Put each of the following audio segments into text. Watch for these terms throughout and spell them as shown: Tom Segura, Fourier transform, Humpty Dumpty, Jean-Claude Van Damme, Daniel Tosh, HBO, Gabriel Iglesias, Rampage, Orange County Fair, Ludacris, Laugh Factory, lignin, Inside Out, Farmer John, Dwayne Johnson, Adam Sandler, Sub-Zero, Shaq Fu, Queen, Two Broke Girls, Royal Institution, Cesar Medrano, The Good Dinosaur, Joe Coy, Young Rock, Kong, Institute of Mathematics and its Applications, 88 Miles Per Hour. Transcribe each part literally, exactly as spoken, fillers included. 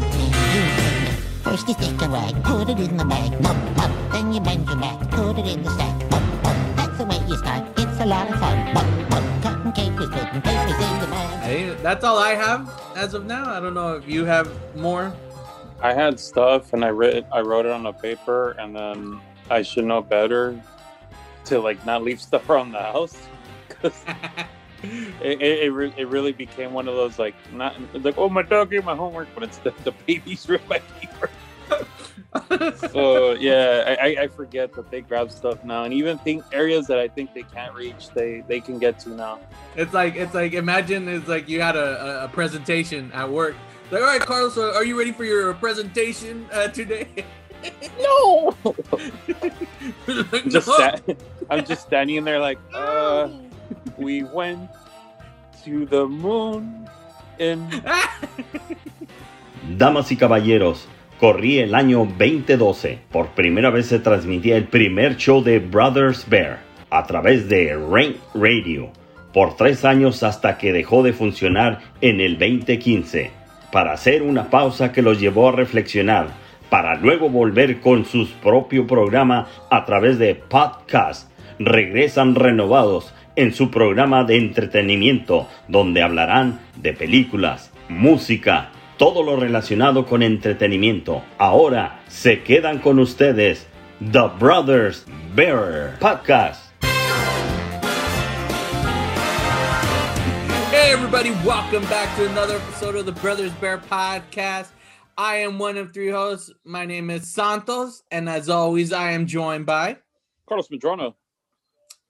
something you first you take a rag, put it in the bag, bump, bump, then you bend your back, put it in the sack, bump, bump, that's the way you start, it's a lot of fun, bump, bump, cotton cake was good, and papers in the bag. Hey, that's all I have as of now. I don't know if you have more. I had stuff, and I writ, I wrote it on a paper, and then I should know better to, like, not leave stuff around the house, because... It, it it really became one of those, like, not like, oh, my dog ate my homework, but it's the, the babies ripped my paper. So yeah, I, I forget that they grab stuff now, and even think areas that I think they can't reach, they they can get to now. It's like it's like imagine it's like you had a, a presentation at work. It's like, all right, Carlos, are you ready for your presentation uh, today? No. Like, just no. Sta- I'm just standing in there like. uh We went to the moon in... Damas y caballeros, corría el año veinte doce. Por primera vez se transmitía el primer show de Brothers Bear a través de Rank Radio por tres años hasta que dejó de funcionar en el veinte quince para hacer una pausa que los llevó a reflexionar para luego volver con su propio programa a través de podcast. Regresan renovados en su programa de entretenimiento, donde hablarán de películas, música, todo lo relacionado con entretenimiento. Ahora se quedan con ustedes, The Brothers Bear Podcast. Hey everybody, welcome back to another episode of The Brothers Bear Podcast. I am one of three hosts. My name is Santos, and as always, I am joined by... Carlos Medrano.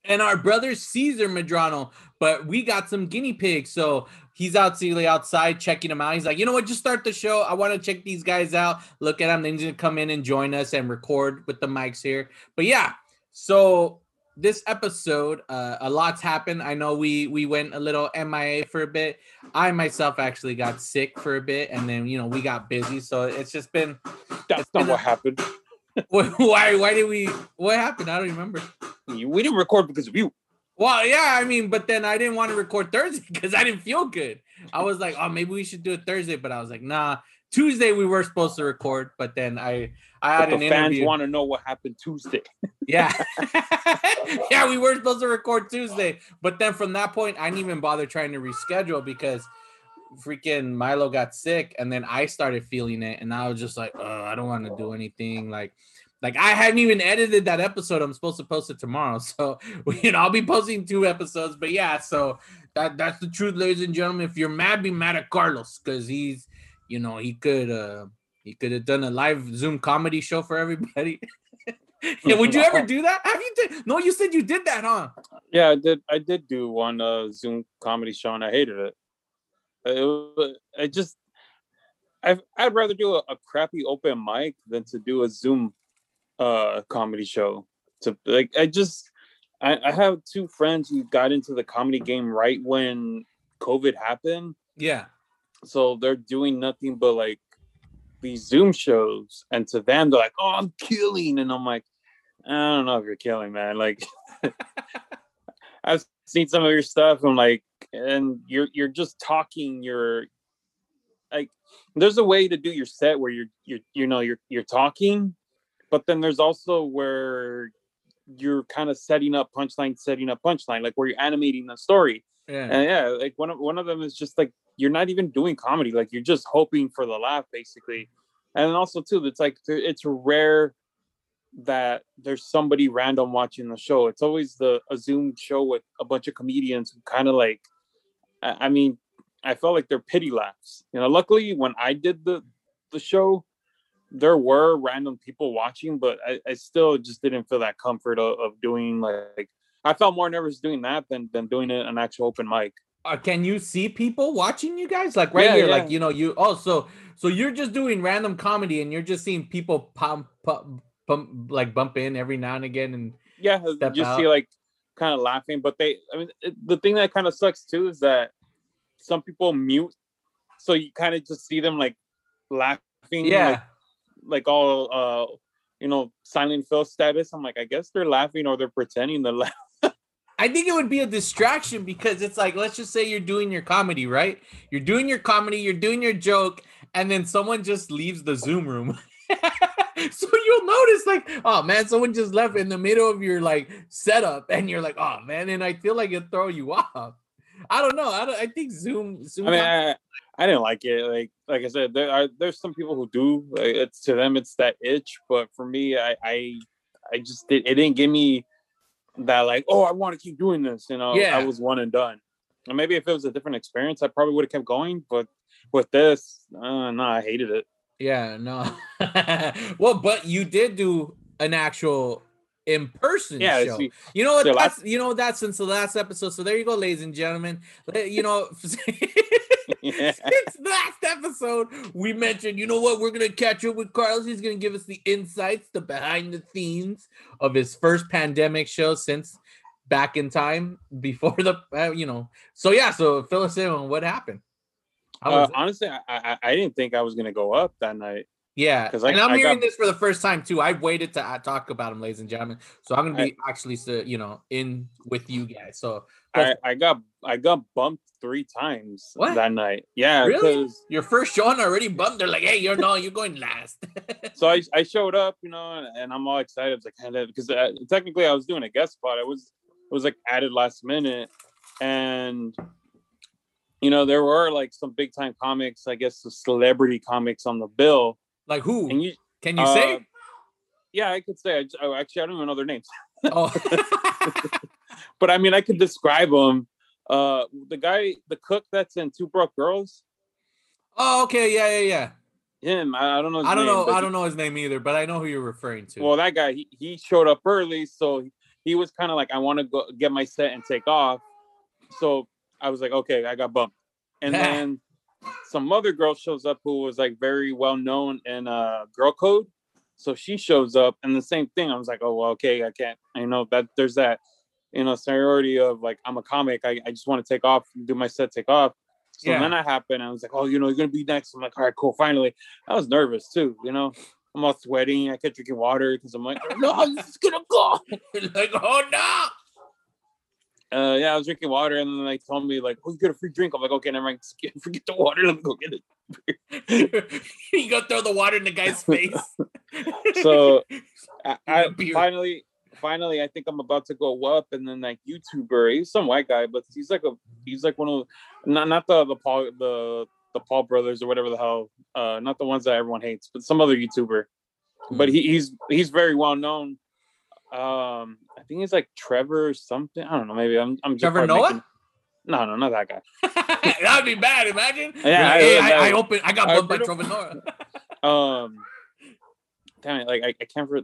And our brother Cesar Medrano, but we got some guinea pigs, so he's out outside checking them out. He's like, you know what, just start the show. I want to check these guys out, look at them, then he's going to come in and join us and record with the mics here. But yeah, so this episode, uh, a lot's happened. I know we we went a little M I A for a bit. I myself actually got sick for a bit, and then, you know, we got busy, so it's just been... That's not been what a- happened. Why? Why did we? What happened? I don't remember. We didn't record because of you. Well, yeah, I mean, but then I didn't want to record Thursday because I didn't feel good. I was like, oh, maybe we should do it Thursday, but I was like, nah. Tuesday we were supposed to record, but then I, I had an interview. Fans want to know what happened Tuesday. Yeah, yeah, we were supposed to record Tuesday, but then from that point, I didn't even bother trying to reschedule because freaking Milo got sick, and then I started feeling it, and I was just like, oh, I don't want to do anything. Like, like I haven't even edited that episode. I'm supposed to post it tomorrow, so, you know, I'll be posting two episodes. But yeah, so that that's the truth, ladies and gentlemen. If you're mad, be mad at Carlos, because he's, you know, he could uh he could have done a live Zoom comedy show for everybody. Yeah, would you ever do that? Have you did? No, you said you did that, huh? Yeah, I did. I did do one uh, Zoom comedy show, and I hated it. It, I just, I've, I'd rather do a, a crappy open mic than to do a Zoom uh, comedy show. To like, I just, I, I have two friends who got into the comedy game right when COVID happened. Yeah. So they're doing nothing but like these Zoom shows, and to them they're like, "Oh, I'm killing," and I'm like, "I don't know if you're killing, man." Like, I've seen some of your stuff. I'm like. And you're you're just talking. You're like, there's a way to do your set where you're you you know you're you're talking, but then there's also where you're kind of setting up punchline, setting up punchline, like where you're animating the story. Yeah. And yeah, like one of one of them is just like you're not even doing comedy, like you're just hoping for the laugh, basically. And also too, it's like it's rare that there's somebody random watching the show. It's always the a Zoom show with a bunch of comedians who kind of like. I mean, I felt like they're pity laughs. You know, luckily when I did the, the show, there were random people watching, but I, I still just didn't feel that comfort of, of doing like, I felt more nervous doing that than, than doing it an actual open mic. Uh, can you see people watching you guys? Like right yeah, here, yeah. Like, you know, you also, oh, so you're just doing random comedy and you're just seeing people pump, pump, pump like bump in every now and again. And yeah, you see like, kind of laughing, but they I mean it, the thing that kind of sucks too is that some people mute, so you kind of just see them like laughing, yeah, like, like all uh you know silent film status. I'm like, I guess they're laughing or they're pretending to laugh. I think it would be a distraction because it's like, let's just say you're doing your comedy, right? You're doing your comedy, you're doing your joke, and then someone just leaves the Zoom room. So you'll notice, like, oh man, someone just left in the middle of your like setup, and you're like, oh man, and I feel like it throw you off. I don't know. I don't, I think Zoom. Zoom I mean, I, I didn't like it. Like, like I said, there are there's some people who do. Like, it's to them, it's that itch. But for me, I, I, I just did. It didn't give me that like, oh, I want to keep doing this. You know, yeah. I was one and done. And maybe if it was a different experience, I probably would have kept going. But with this, uh, no, I hated it. Yeah, no. Well, but you did do an actual in-person yeah, show. See, you know what? That's, last... You know that since the last episode. So there you go, ladies and gentlemen. You know, yeah. Since last episode, we mentioned, you know what? We're gonna catch up with Carlos. He's gonna give us the insights, the behind the scenes of his first pandemic show since back in time before the, uh, you know. So yeah, so fill us in on what happened. Uh, honestly, I, I I didn't think I was gonna go up that night. Yeah, I, and I'm I hearing got... this for the first time too. I waited to uh, talk about him, ladies and gentlemen. So I'm gonna be I, actually, you know, in with you guys. So I, I got I got bumped three times what? that night. Yeah, really? Your first show already bumped. They're like, hey, you're no, you're going last. So I I showed up, you know, and I'm all excited. I was like, because uh, technically I was doing a guest spot. It was it was like added last minute, and. You know, there were like some big time comics, I guess the celebrity comics on the bill. Like who? And you, Can you uh, say? Yeah, I could say. I just, oh, actually, I don't even know their names. Oh. But I mean, I could describe them. Uh, the guy, the cook that's in Two Broke Girls. Oh, okay. Yeah, yeah, yeah. Him. I, I don't know his I don't name, know. I don't he, know his name either, but I know who you're referring to. Well, that guy, he, he showed up early. So he, he was kind of like, I want to go get my set and take off. So I was like, okay, I got bumped. And then some other girl shows up who was like very well known in uh, Girl Code. So she shows up and the same thing. I was like, oh, well, okay, I can't, you know, that there's that, you know, seniority of like, I'm a comic. I, I just want to take off, do my set, take off. So yeah. Then that happened. I was like, oh, you know, you're going to be next. I'm like, all right, cool. Finally. I was nervous too, you know. I'm all sweating. I kept drinking water because I'm like, no, this is going to go. Like, oh, no. Uh, yeah, I was drinking water, and then they told me, like, oh, you get a free drink. I'm like, okay, never mind. Forget the water. Let me go get it. You go throw the water in the guy's face. So I, I finally, finally, I think I'm about to go up, and then like YouTuber, he's some white guy, but he's like a, he's like one of, not not the the Paul the the Paul brothers or whatever the hell, uh, not the ones that everyone hates, but some other YouTuber. Mm-hmm. But he, he's he's very well known. Um, I think he's like Trevor or something. I don't know. Maybe I'm. I'm just Trevor Noah. Making... No, no, not that guy. That'd be bad. Imagine. Yeah, I, hey, I, I, I opened. I got bumped by Trevor Noah. um, damn it! Like I, I can't. Re-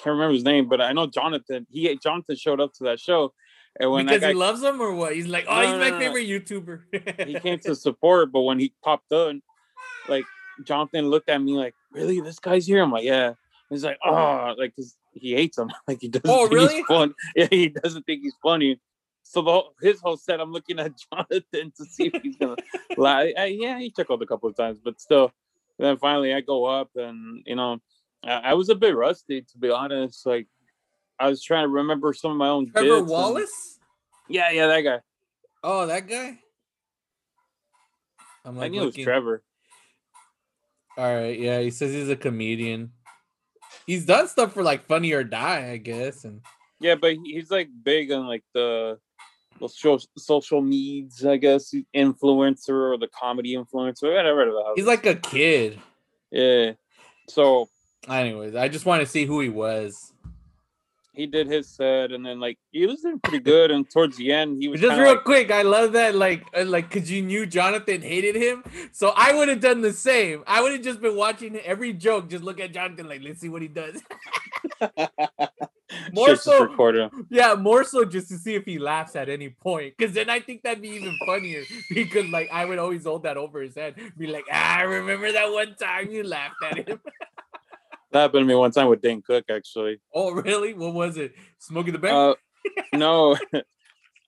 can't remember his name, but I know Jonathan. He Jonathan showed up to that show, and when because that guy... he loves him or what? He's like, oh, no, he's no, my no, favorite no. YouTuber. He came to support, but when he popped up, like Jonathan looked at me like, really, this guy's here? I'm like, yeah. He's like, oh, like because he hates him. Like he doesn't. Oh, think really? He's fun. Yeah, he doesn't think he's funny. So the whole, his whole set, I'm looking at Jonathan to see if he's gonna lie. I, yeah, he chuckled a couple of times, but still. Then finally, I go up, and you know, I, I was a bit rusty to be honest. Like I was trying to remember some of my own. Trevor Wallace. And, yeah, yeah, that guy. Oh, that guy. I'm like I knew looking... it was Trevor. All right. Yeah, he says he's a comedian. He's done stuff for like Funny or Die, I guess, and yeah, but he's like big on like the, the social social needs, I guess, influencer or the comedy influencer, whatever the hell. He's like a kid. Yeah. So, anyways, I just want to see who he was. He did his set, and then like he was doing pretty good. And towards the end, he was just real like, quick. I love that, like, like because you knew Jonathan hated him, so I would have done the same. I would have just been watching every joke, just look at Jonathan, like, let's see what he does. more just so, just yeah, more so just to see if he laughs at any point, because then I think that'd be even funnier. Because like I would always hold that over his head, be like, ah, I remember that one time you laughed at him. That happened to me one time with Dane Cook, actually. Oh, really? What was it? Smoking the Bear? Uh, no,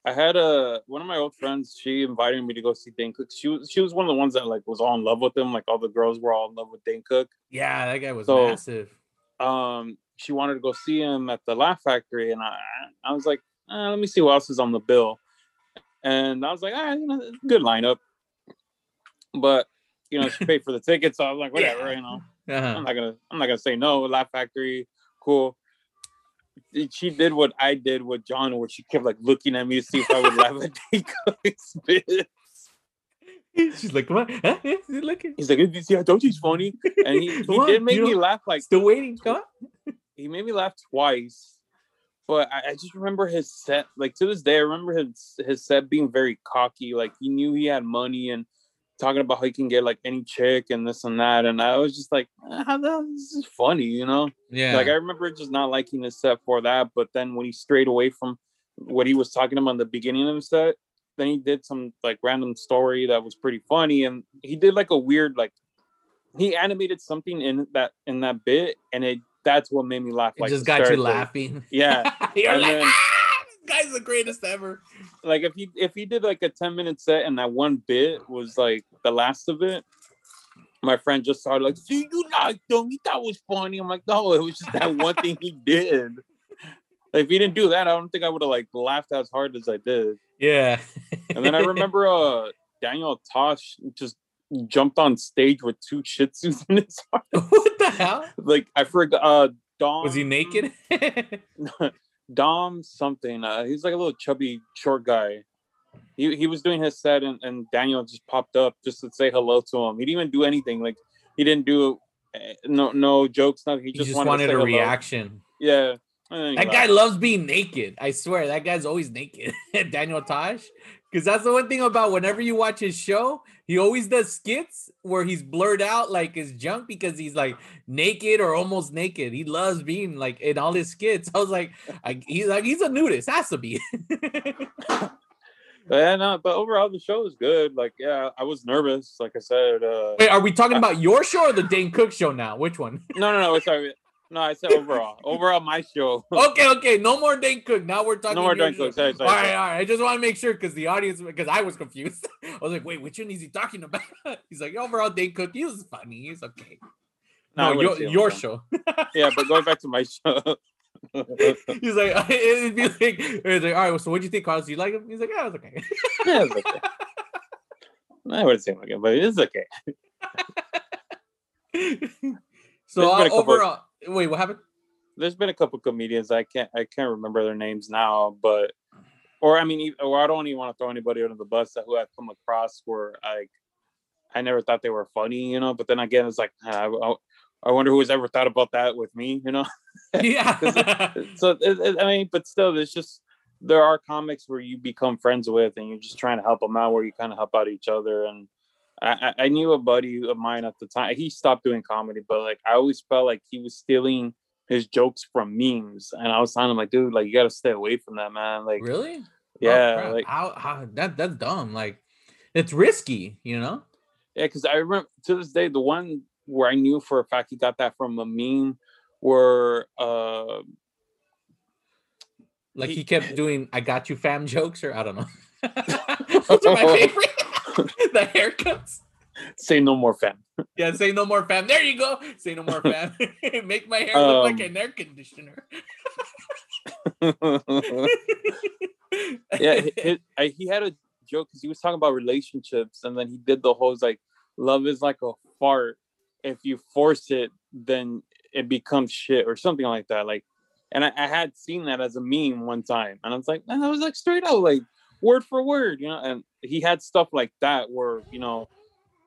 I had a one of my old friends. She invited me to go see Dane Cook. She was she was one of the ones that like was all in love with him. Like all the girls were all in love with Dane Cook. Yeah, that guy was so massive. Um, she wanted to go see him at the Laugh Factory, and I I was like, eh, let me see who else is on the bill. And I was like, ah, you know, good lineup. But you know, she paid for the tickets. So I was like, whatever, yeah. you know, uh-huh. I'm not gonna, I'm not gonna say no. Laugh Factory, cool. She did what I did with John, where she kept like looking at me to see if I would laugh at Dane Cook's bits. She's like, what? Huh? He's looking. He's like, yeah, don't you funny? And he, he did make you me laugh. Like, still waiting. Come on. He made me laugh twice. But I, I just remember his set. Like, to this day, I remember his his set being very cocky. Like, he knew he had money and talking about how he can get like any chick and this and that. And I was just like, eh, how the hell is this funny? You know? Yeah. Like, I remember just not liking his set for that. But then when he strayed away from what he was talking about in the beginning of the set, then he did some like random story that was pretty funny, and he did like a weird like he animated something in that in that bit, and it that's what made me laugh. It like just got you laughing, yeah. You're and like, then, ah, this guy's the greatest ever. Like if he if he did like a ten minute set, and that one bit was like the last of it. My friend just started like, "See, you liked him. You thought was funny." I'm like, "No, it was just that one thing he did." Like, if he didn't do that, I don't think I would have like laughed as hard as I did. Yeah. And then I remember uh, Daniel Tosh just jumped on stage with two shih tzus in his arms. What the hell? Like, I forgot. Uh, Dom. Was he naked? Dom something. Uh, he's like a little chubby, short guy. He he was doing his set, and, and Daniel just popped up just to say hello to him. He didn't even do anything. Like, he didn't do uh, no no jokes. Nothing. He, he just, just wanted, wanted to say a hello. Reaction. Yeah. That guy loves being naked. I swear, that guy's always naked. Daniel Tosh. Because that's the one thing about whenever you watch his show, he always does skits where he's blurred out like his junk because he's like naked or almost naked. He loves being like in all his skits. I was like, I, he's like he's a nudist. Has to be. Yeah, no, but overall the show is good. Like, yeah, I was nervous. Like I said. Uh, Wait, are we talking I, about your show or the Dane Cook show now? Which one? No, no, no. Sorry. No, I said overall. Overall, my show. Okay, okay. No more Dane Cook. Now we're talking. No more Dane Cook. Sorry, sorry, all right, sorry. all right. I just want to make sure because the audience, because I was confused. I was like, wait, which one is he talking about? He's like, overall, Dane Cook. He was funny. He's okay. No, no your, your show. Yeah, but going back to my show. He's like, it'd be like, it was like, all right. Well, so what do you think, Carlos? Do you like him? He's like, yeah, it was okay. Yeah, it was okay. I wouldn't say okay, but it's okay. So uh, overall. Of- Wait, what happened? There's been a couple comedians I can't I can't remember their names now, but or I mean, or I don't even want to throw anybody under the bus that who I've come across where like I never thought they were funny, you know. But then again, it's like I, I, I wonder who's ever thought about that with me, you know? Yeah. So it, it, I mean, but still, it's just there are comics where you become friends with, and you're just trying to help them out, where you kind of help out each other. And I, I knew a buddy of mine at the time. He stopped doing comedy, but like I always felt like he was stealing his jokes from memes, and I was telling him like, dude, like you gotta stay away from that, man. Like, really? Yeah. Oh, like, how? How? That that's dumb. Like, it's risky, you know? Yeah, because I remember to this day the one where I knew for a fact he got that from a meme, where uh, like he, he kept doing "I got you, fam" jokes, or I don't know. Those are my favorite. The haircuts. Say no more, fam. Yeah, say no more, fam. There you go. Say no more, fam. Make my hair look um, like an air conditioner. Yeah, he, he, he had a joke because he was talking about relationships, and then he did the whole like, "Love is like a fart. If you force it, then it becomes shit," or something like that. Like, and I, I had seen that as a meme one time, and I was like, man, that was like straight out like word for word, you know. And he had stuff like that where, you know,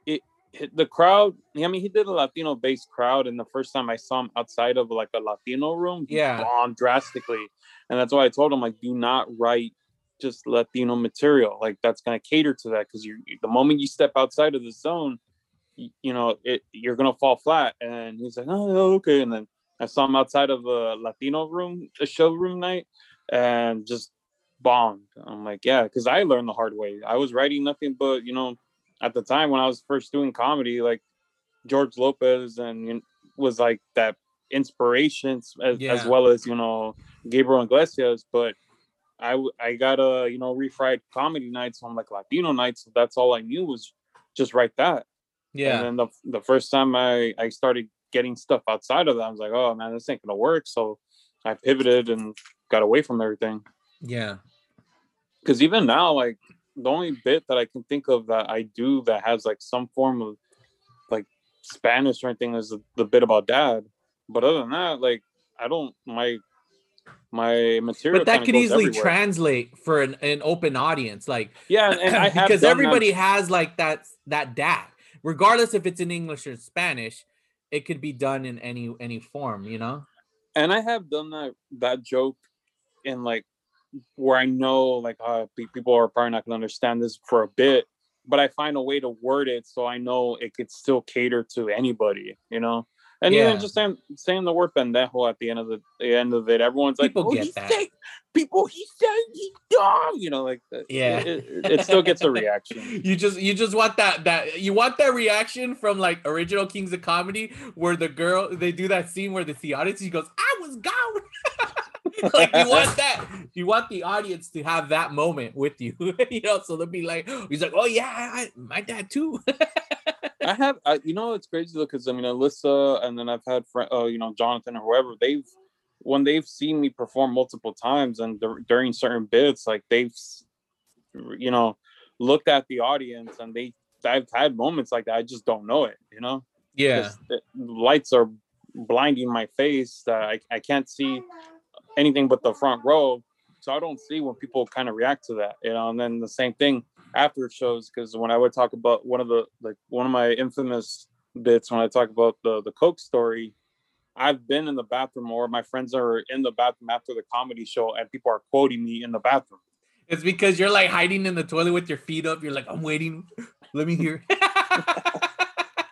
it, it the crowd, I mean, he did a Latino based crowd, and the first time I saw him outside of like a Latino room, he yeah. bombed drastically. And that's why I told him, like, do not write just Latino material. Like, that's going to cater to that, because you the moment you step outside of the zone, you, you know, it, you're going to fall flat. And he's like, oh, okay. And then I saw him outside of a Latino room, a showroom night, and just bombed. I'm like, yeah, because I learned the hard way. I was writing nothing but, you know, at the time when I was first doing comedy, like George Lopez and you know, was like that inspiration as, yeah. as well as, you know, Gabriel Iglesias. But I I got a, you know, refried comedy nights on like Latino nights. So that's all I knew was just write that. Yeah. And then the, the first time I, I started getting stuff outside of that, I was like, oh man, this ain't going to work. So I pivoted and got away from everything. Yeah. Because even now, like, the only bit that I can think of that I do that has, like, some form of Spanish or anything. There's the, the bit about dad, but other than that, like I don't my my material. But that could easily everywhere. translate for an, an open audience, like yeah, and, and I have because everybody that. has like that that dad, regardless if it's in English or Spanish. It could be done in any any form, you know. And I have done that that joke in like where I know like uh, people are probably not going to understand this for a bit, but I find a way to word it so I know it could still cater to anybody, you know. And yeah. even just saying, saying the word pendejo at the end of the, the end of it, everyone's people like, oh, get that. Saying, people he said he's dumb, you know, like yeah, it, it, it still gets a reaction. You just you just want that that you want that reaction from like original Kings of Comedy where the girl they do that scene where the theodicy goes, I was gone. Like you want that, you want the audience to have that moment with you, you know. So they'll be like, he's like, oh yeah, I, my dad too. I have, I, you know, it's crazy though, because I mean, Alyssa, and then I've had, friend, uh, you know, Jonathan or whoever. They've, when they've seen me perform multiple times, and dur- during certain bits, like they've, you know, looked at the audience, and they, I've had moments like that. I just don't know it, you know. Yeah. The lights are blinding my face. Uh, I I can't see anything but the front row, so I don't see when people kind of react to that, you know. And then the same thing. After shows, because when I would talk about one of the like one of my infamous bits, when I talk about the the Coke story, I've been in the bathroom or my friends are in the bathroom after the comedy show and people are quoting me in the bathroom. It's because you're like hiding in the toilet with your feet up. You're like, I'm waiting. Let me hear.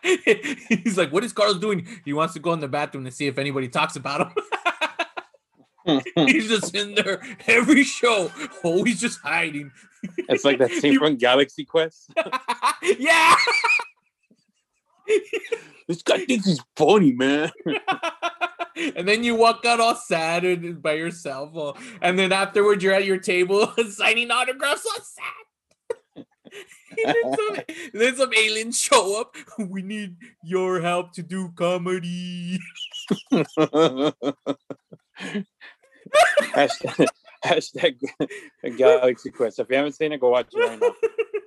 He's like, what is Carlos doing? He wants to go in the bathroom to see if anybody talks about him. He's just in there every show, always just hiding. It's like that scene from Galaxy Quest. Yeah. This guy thinks he's funny, man. And then you walk out all sad and by yourself. And then afterwards, you're at your table signing autographs all sad. Then, some, then some aliens show up. We need your help to do comedy. hashtag, hashtag Galaxy Quest. If you haven't seen it, go watch it right now.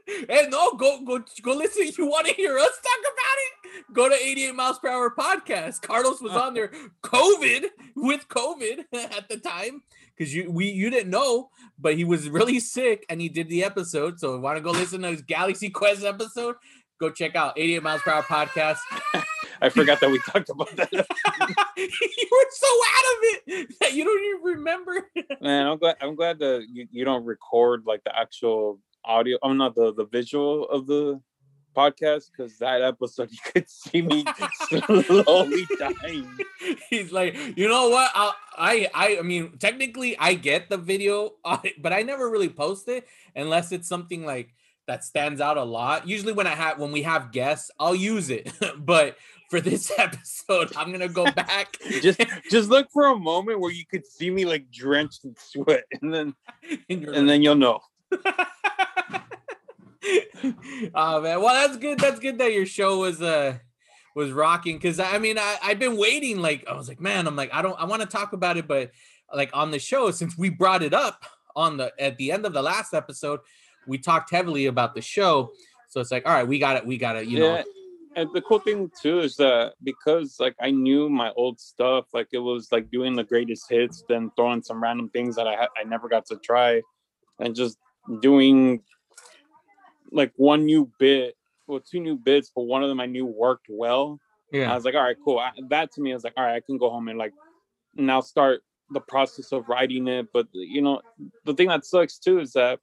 Hey, no, go go go listen. If you want to hear us talk about it, go to eighty-eight Miles Per Hour Podcast. Carlos was on there COVID with COVID at the time because you we you didn't know, but he was really sick and he did the episode. So if you want to go listen to his Galaxy Quest episode, go check out eighty-eight Miles Per Hour Podcast. I forgot that we talked about that. You were so out of it that you don't even remember. Man, I'm glad. I'm glad that you, you don't record like the actual audio. I'm not the, the visual of the podcast because that episode you could see me slowly dying. He's like, you know what? I'll, I I I mean, technically, I get the video, but I never really post it unless it's something like that stands out a lot. Usually, when I have when we have guests, I'll use it, but. For this episode, I'm gonna go back. just, just look for a moment where you could see me like drenched in sweat, and then, and like, then you'll know. Oh man, well that's good. That's good that your show was uh was rocking. Cause I mean, I I've been waiting. Like I was like, man, I'm like, I don't, I want to talk about it, but like on the show, since we brought it up on the at the end of the last episode, we talked heavily about the show. So it's like, all right, we got it, we got it, you yeah. know. And the cool thing too is that because like I knew my old stuff, like it was like doing the greatest hits, then throwing some random things that I ha- I never got to try, and just doing like one new bit, well two new bits, but one of them I knew worked well. Yeah, and I was like, all right, cool. I, that to me I was like, all right, I can go home and like now start the process of writing it. But you know, the thing that sucks too is that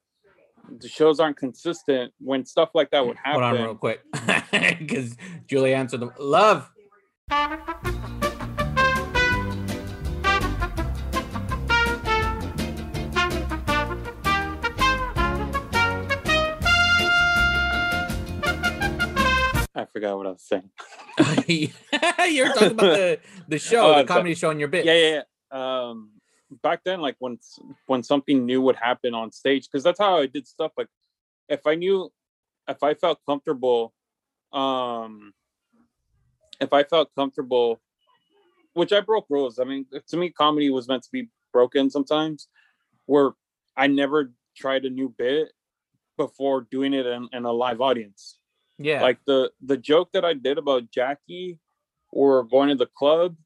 the shows aren't consistent when stuff like that would happen. Hold on real quick. Because Julie answered them. Love. I forgot what I was saying. You're talking about the, the show, oh, the comedy but, show in your bit. Yeah, yeah, yeah. Um, back then, like when when something new would happen on stage, because that's how I did stuff. Like if I knew, if I felt comfortable, um, if I felt comfortable, which I broke rules. I mean, to me, comedy was meant to be broken sometimes, where I never tried a new bit before doing it in, in a live audience. Yeah. Like the, the joke that I did about Jackie or going to the club,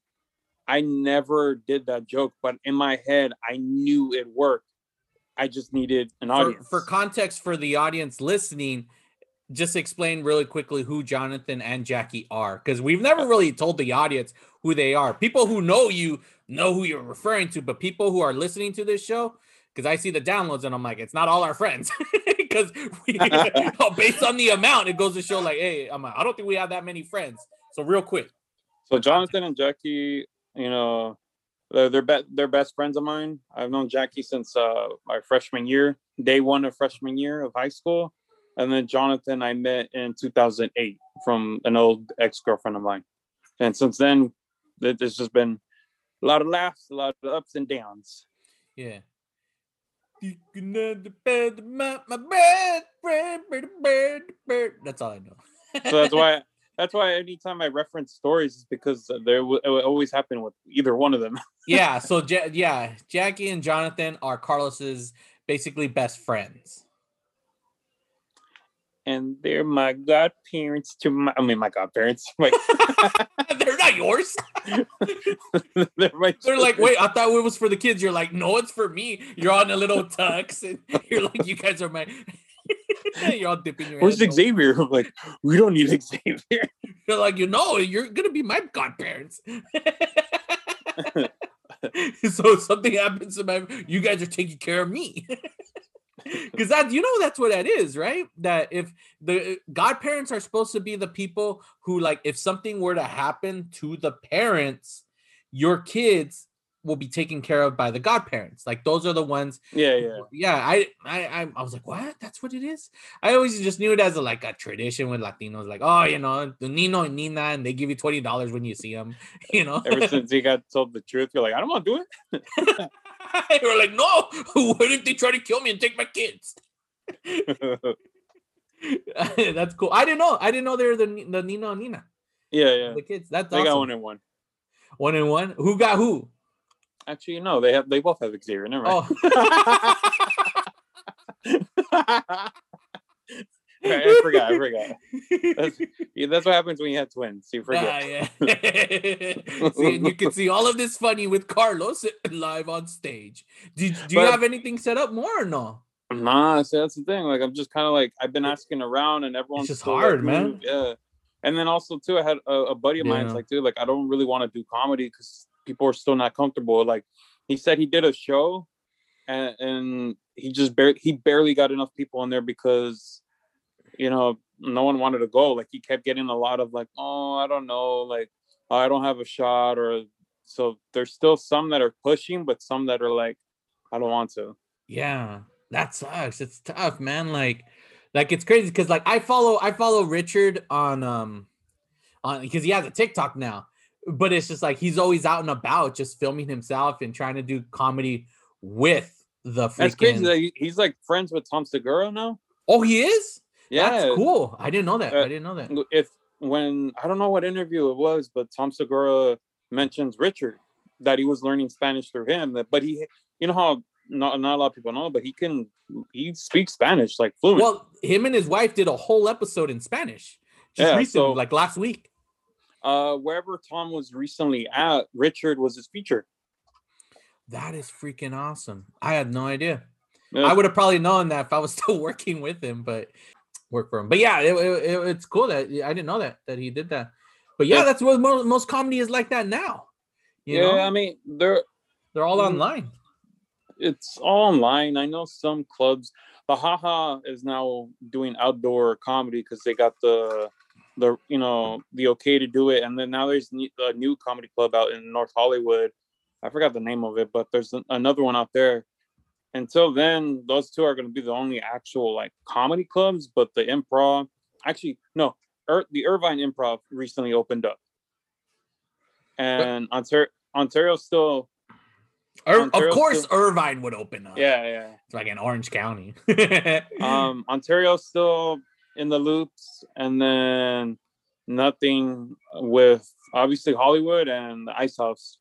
I never did that joke, but in my head, I knew it worked. I just needed an audience. For, for context for the audience listening, just explain really quickly who Jonathan and Jackie are, because we've never really told the audience who they are. People who know you know who you're referring to, but people who are listening to this show, because I see the downloads and I'm like, it's not all our friends, because we based on the amount, it goes to show like, hey, I'm like, I don't think we have that many friends. So real quick. So Jonathan and Jackie, you know, they're they're, be- they're best friends of mine. I've known Jackie since uh, my freshman year, day one of freshman year of high school. And then Jonathan, I met in two thousand eight from an old ex-girlfriend of mine. And since then, there's just been a lot of laughs, a lot of ups and downs. Yeah. That's all I know. So that's why that's why anytime I reference stories, is because there w- it always happened with either one of them. Yeah. So, ja- yeah, Jackie and Jonathan are Carlos's basically best friends. And they're my godparents to my, I mean, my godparents. Like, they're not yours. they're, my they're like, wait, I thought it was for the kids. You're like, no, it's for me. You're on a little tux. And you're like, you guys are my, you're all dipping your Where's head Xavier? Over. I'm like, we don't need Xavier. You're like, you know, you're going to be my godparents. So if something happens to my, you guys are taking care of me. Because that, you know, that's what that is, right? That if the godparents are supposed to be the people who, like, if something were to happen to the parents, your kids will be taken care of by the godparents. Like, those are the ones. Yeah, yeah, who, yeah. I, I, I was like, what? That's what it is. I always just knew it as a, like a tradition with Latinos. Like, oh, you know, the Nino and Nina, and they give you twenty dollars when you see them. You know. Ever since he got told the truth, you're like, I don't want to do it. They were like, no, what if they try to kill me and take my kids? That's cool. I didn't know. I didn't know they were the, the Nino and Nina. Yeah, yeah. The kids. That's they awesome. Got one and one. One and one? Who got who? Actually, no. They have. They both have Xavier. Never mind. Oh. Right, I forgot. I forgot. That's, that's what happens when you have twins. You forget. Yeah, yeah. See, and you can see all of this funny with Carlos live on stage. Do, do you but, have anything set up more or no? Nah, see, that's the thing. Like, I'm just kind of like, I've been asking around and everyone's it's just hard, like, man. Yeah. And then also, too, I had a, a buddy of mine's yeah. like, dude, like, I don't really want to do comedy because people are still not comfortable. Like, he said he did a show and, and he just barely, he barely got enough people in there because, you know, no one wanted to go. Like, he kept getting a lot of like, oh, I don't know, like, oh, I don't have a shot. Or so there's still some that are pushing, but some that are like, I don't want to. Yeah, that sucks. It's tough, man. Like, like it's crazy because like I follow, I follow Richard on, um, on because he has a TikTok now. But it's just like he's always out and about, just filming himself and trying to do comedy with the freaking. That's crazy. That he's like friends with Tom Segura now. Oh, he is. Yeah, that's cool. I didn't know that. Uh, I didn't know that. If when I don't know what interview it was, but Tom Segura mentions Richard that he was learning Spanish through him. That, but he, you know how not not a lot of people know, but he can he speaks Spanish like fluent. Well, him and his wife did a whole episode in Spanish just yeah, recently, so, like last week. Uh, wherever Tom was recently at, Richard was his feature. That is freaking awesome. I had no idea. Yeah. I would have probably known that if I was still working with him, but. Work for him, but yeah, it, it, it's cool that I didn't know that that he did that. But yeah, that's what most, most comedy is like that now. You yeah, know? I mean they're they're all online. It's all online. I know some clubs. The Haha is now doing outdoor comedy because they got the the you know the okay to do it. And then now there's a new comedy club out in North Hollywood. I forgot the name of it, but there's another one out there. Until then, those two are going to be the only actual like comedy clubs. But the improv, actually, no, Ir- the Irvine Improv recently opened up, and Ontario, Ontario still. Ir- Ontario of course, still, Irvine would open up. Yeah, yeah, it's like in Orange County. um, Ontario's still in the loops, and then nothing with obviously Hollywood and the Ice House.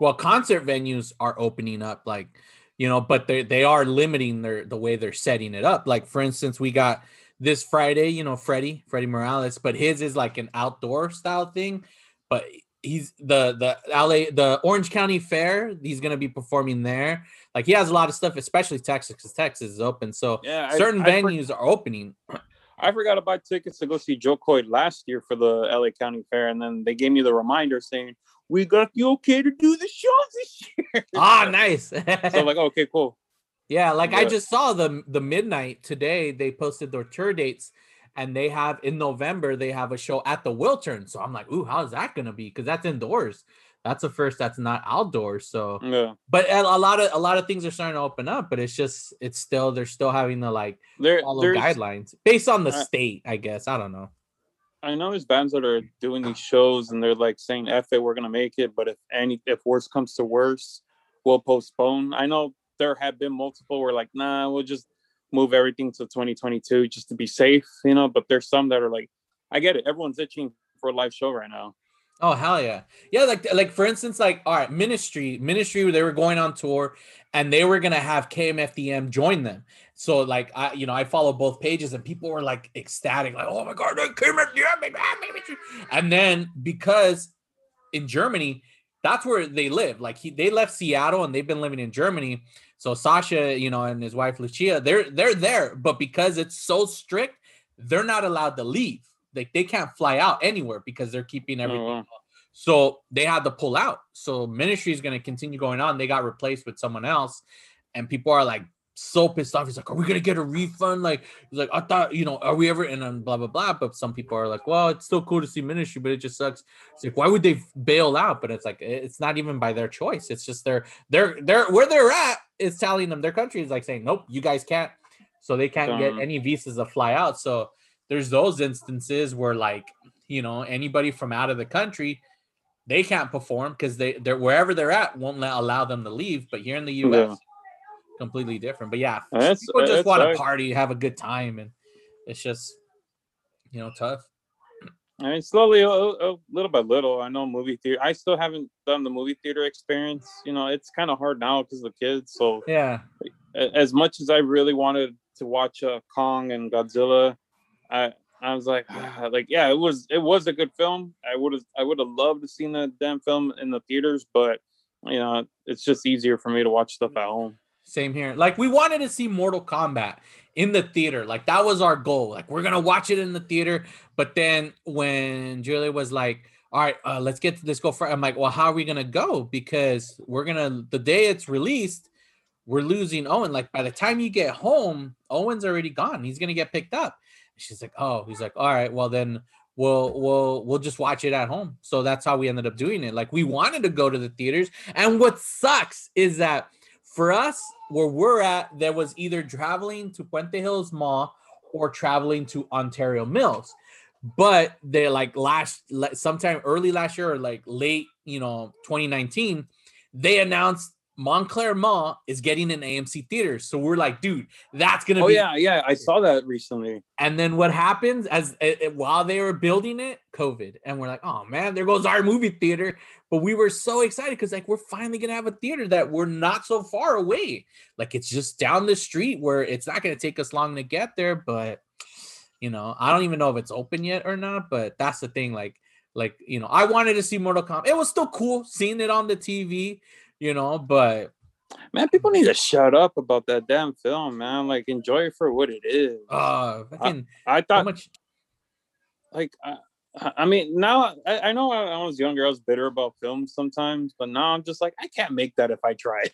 Well, concert venues are opening up, like. You know, but they they are limiting their the way they're setting it up. Like, for instance, we got this Friday, you know, Freddie, Freddie Morales, but his is like an outdoor style thing. But he's the, the L A, the Orange County Fair, he's going to be performing there. Like, he has a lot of stuff, especially Texas, because Texas is open. So yeah, certain I, I venues for- are opening. I forgot to buy tickets to go see Joe Coy last year for the L A County Fair. And then they gave me the reminder saying, we got you okay to do the shows this year. Ah, nice. So I'm like, okay, cool. Yeah, like yeah. I just saw the the midnight today. They posted their tour dates, and they have in November they have a show at the Wiltern. So I'm like, ooh, how's that gonna be? Because that's indoors. That's the first. That's not outdoors. So, yeah. But a, a lot of a lot of things are starting to open up. But it's just it's still they're still having to like there, follow guidelines based on the I, state, I guess. I don't know. I know there's bands that are doing these shows, and they're like saying, "F it, we're gonna make it." But if any if worse comes to worse, we'll postpone. I know. There have been multiple where like, nah, we'll just move everything to twenty twenty-two just to be safe, you know, but there's some that are like, I get it. Everyone's itching for a live show right now. Oh, hell yeah. Yeah. Like, like for instance, like, all right, Ministry, Ministry, they were going on tour and they were going to have K M F D M join them. So like, I, you know, I follow both pages and people were like ecstatic, like, oh my God, K M F D M, and then because in Germany, that's where they live. Like he, they left Seattle and they've been living in Germany. So Sasha, you know, and his wife, Lucia, they're, they're there, but because it's so strict, they're not allowed to leave. Like they can't fly out anywhere because they're keeping everything. Oh, wow. So they had to pull out. So Ministry is going to continue going on. They got replaced with someone else. And people are like so pissed off. He's like, are we going to get a refund? Like, he's like, I thought, you know, are we ever, and then blah, blah, blah. But some people are like, well, it's still cool to see Ministry, but it just sucks. It's like, why would they bail out? But it's like, it's not even by their choice. It's just their, their, their, where they're at is telling them, their country is like saying, nope, you guys can't. So they can't um, get any visas to fly out. So there's those instances where like, you know, anybody from out of the country, they can't perform because they, they're wherever they're at won't let, allow them to leave. But here in the U S, yeah. Completely different, but yeah, that's, people just want to party, have a good time, and it's just, you know, tough. I mean, slowly, a, a little by little. I know movie theater. I still haven't done the movie theater experience. You know, it's kind of hard now because of the kids. So yeah, as much as I really wanted to watch uh, Kong and Godzilla, I I was like, ah, like yeah, it was it was a good film. I would have I would have loved to seen that damn film in the theaters, but you know, it's just easier for me to watch stuff at home. Same here. Like, we wanted to see Mortal Kombat in the theater. Like, that was our goal. Like, we're going to watch it in the theater. But then when Julia was like, all right, uh, let's get to this. Go for it. I'm like, well, how are we going to go? Because we're going to, the day it's released, we're losing Owen. Like, by the time you get home, Owen's already gone. He's going to get picked up. She's like, oh, he's like, all right, well, then we'll, we'll, we'll just watch it at home. So that's how we ended up doing it. Like, we wanted to go to the theaters. And what sucks is that for us, where we're at, there was either traveling to Puente Hills Mall or traveling to Ontario Mills. But they like last, sometime early last year or like late, you know, twenty nineteen, they announced Montclair Mall is getting an A M C theater. So we're like, dude, that's going to oh, be. Oh, yeah, yeah. I saw that recently. And then what happens as it, it, while they were building it, COVID. And we're like, oh, man, there goes our movie theater. But we were so excited because like we're finally going to have a theater that we're not so far away. Like it's just down the street where it's not going to take us long to get there. But, you know, I don't even know if it's open yet or not. But that's the thing. Like, like you know, I wanted to see Mortal Kombat. It was still cool seeing it on the T V. You know, but man, people need to shut up about that damn film, man. Like, enjoy it for what it is. Uh, fucking, I, I thought, how much... like, I, I mean, now I, I know when I was younger, I was bitter about films sometimes, but now I'm just like, I can't make that if I tried.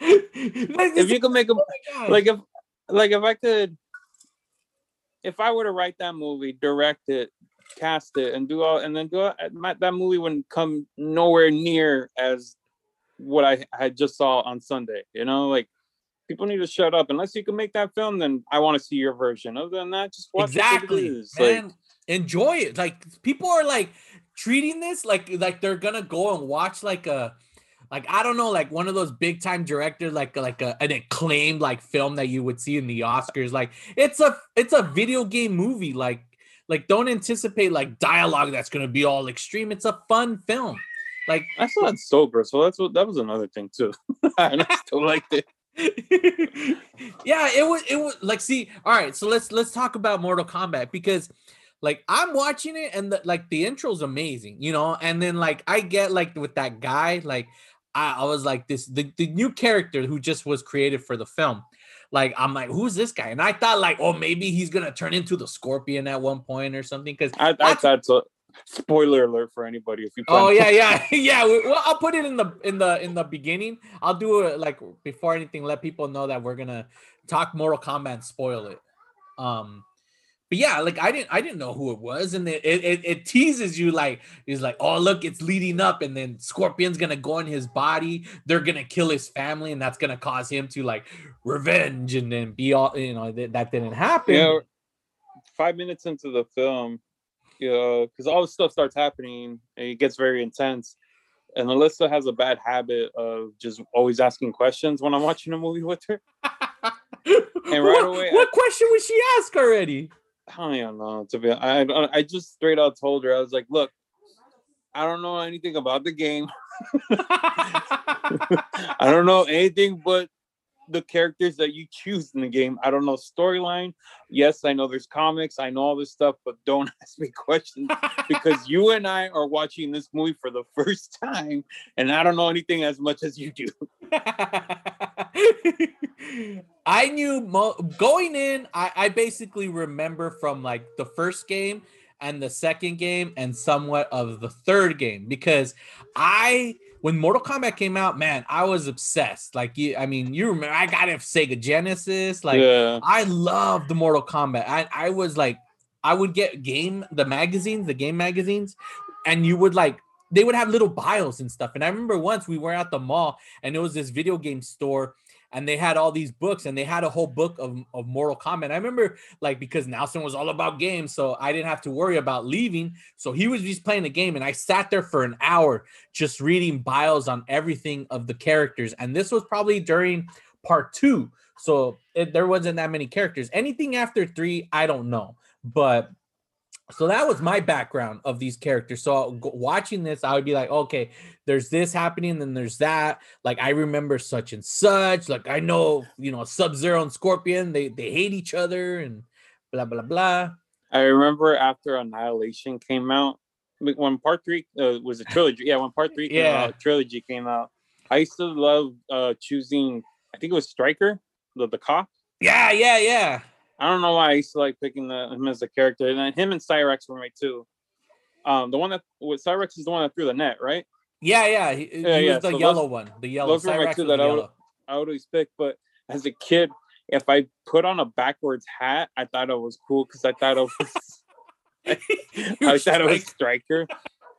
If you can make a, oh like, if, like, if I could, if I were to write that movie, direct it, cast it and do all and then do all, my, that movie wouldn't come nowhere near as what I, I just saw on Sunday. You know, like people need to shut up. Unless you can make that film, then I want to see your version. Other than that, just watch exactly it and like, enjoy it. Like people are like treating this like like they're gonna go and watch like a like I don't know like one of those big time directors like like a, an acclaimed like film that you would see in the Oscars. Like it's a it's a video game movie. Like. Like, don't anticipate, like, dialogue that's going to be all extreme. It's a fun film. Like, I saw that sober, so that's what that was another thing, too. And I still liked it. Yeah, it was it was like, see, all right, so let's let's talk about Mortal Kombat, because like I'm watching it and the, like the intro's amazing, you know, and then like I get like with that guy, like I, I was like this the, the new character who just was created for the film. Like, I'm like, who's this guy? And I thought like, oh, maybe he's going to turn into the Scorpion at one point or something. Because I, I thought so. Spoiler alert for anybody. If you plan oh, yeah, to- yeah, yeah. Well, I'll put it in the in the in the beginning. I'll do it like before anything. Let people know that we're going to talk Mortal Kombat and spoil it. Um, but yeah, like I didn't I didn't know who it was. And it, it, it teases you like, it's like, oh, look, it's leading up. And then Scorpion's going to go in his body. They're going to kill his family. And that's going to cause him to like revenge and then be all, you know, th- that didn't happen. You know, five minutes into the film, you know, because all this stuff starts happening and it gets very intense. And Alyssa has a bad habit of just always asking questions when I'm watching a movie with her. And right what, away, what I, question would she ask already? I don't know. To be, I I just straight out told her, I was like, "Look, I don't know anything about the game. I don't know anything but the characters that you choose in the game. I don't know storyline. Yes, I know there's comics. I know all this stuff, but don't ask me questions because you and I are watching this movie for the first time, and I don't know anything as much as you do." I knew mo- going in, I-, I basically remember from like the first game and the second game and somewhat of the third game, because I, when Mortal Kombat came out, man, I was obsessed. Like, you, I mean, you remember, I got it for Sega Genesis. Like, yeah. I loved the Mortal Kombat. I, I was like, I would get game, the magazines, the game magazines, and you would like, they would have little bios and stuff. And I remember once we were at the mall and it was this video game store and they had all these books and they had a whole book of, of Mortal Kombat. I remember like, because Nelson was all about games, so I didn't have to worry about leaving. So he was just playing the game and I sat there for an hour just reading bios on everything of the characters. And this was probably during part two. So it, there wasn't that many characters. Anything after three, I don't know. But so that was my background of these characters. So watching this, I would be like, okay, there's this happening, then there's that. Like, I remember such and such. Like, I know, you know, Sub-Zero and Scorpion, they, they hate each other and blah, blah, blah. I remember after Annihilation came out, when part three uh, was a trilogy. Yeah, when part three came yeah. out, trilogy came out. I used to love uh, choosing, I think it was Stryker, the, the cop. Yeah, yeah, yeah. I don't know why I used to like picking the, him as a character. And then him and Cyrax were my two. Um, the one that with Cyrax is the one that threw the net, right? Yeah, yeah. He, he yeah, was yeah. the so yellow those, one. The yellow. Those Cyrax were my two that I would, I would always pick. But as a kid, if I put on a backwards hat, I thought it was cool because I thought it was I thought it was Stryker.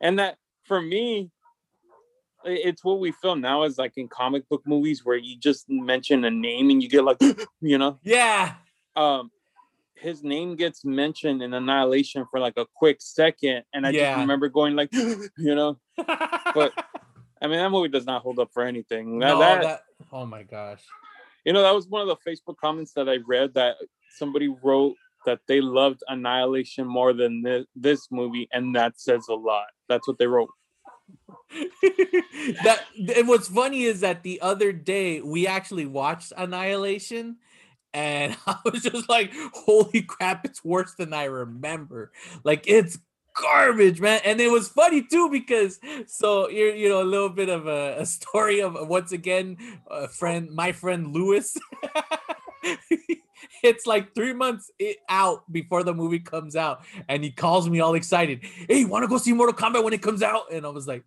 And that for me, it's what we film now is like in comic book movies where you just mention a name and you get like, you know? Yeah. Um, his name gets mentioned in Annihilation for like a quick second, and I yeah. just remember going like, you know. But I mean, that movie does not hold up for anything. That, no, that, that, oh my gosh! You know, that was one of the Facebook comments that I read, that somebody wrote that they loved Annihilation more than this, this movie, and that says a lot. That's what they wrote. That and what's funny is that the other day we actually watched Annihilation. And I was just like, holy crap, it's worse than I remember. Like, it's garbage, man. And it was funny, too, because so, you're, you know, a little bit of a, a story of, once again, a friend, my friend Lewis. It's like three months out before the movie comes out. And he calls me all excited. Hey, you want to go see Mortal Kombat when it comes out? And I was like,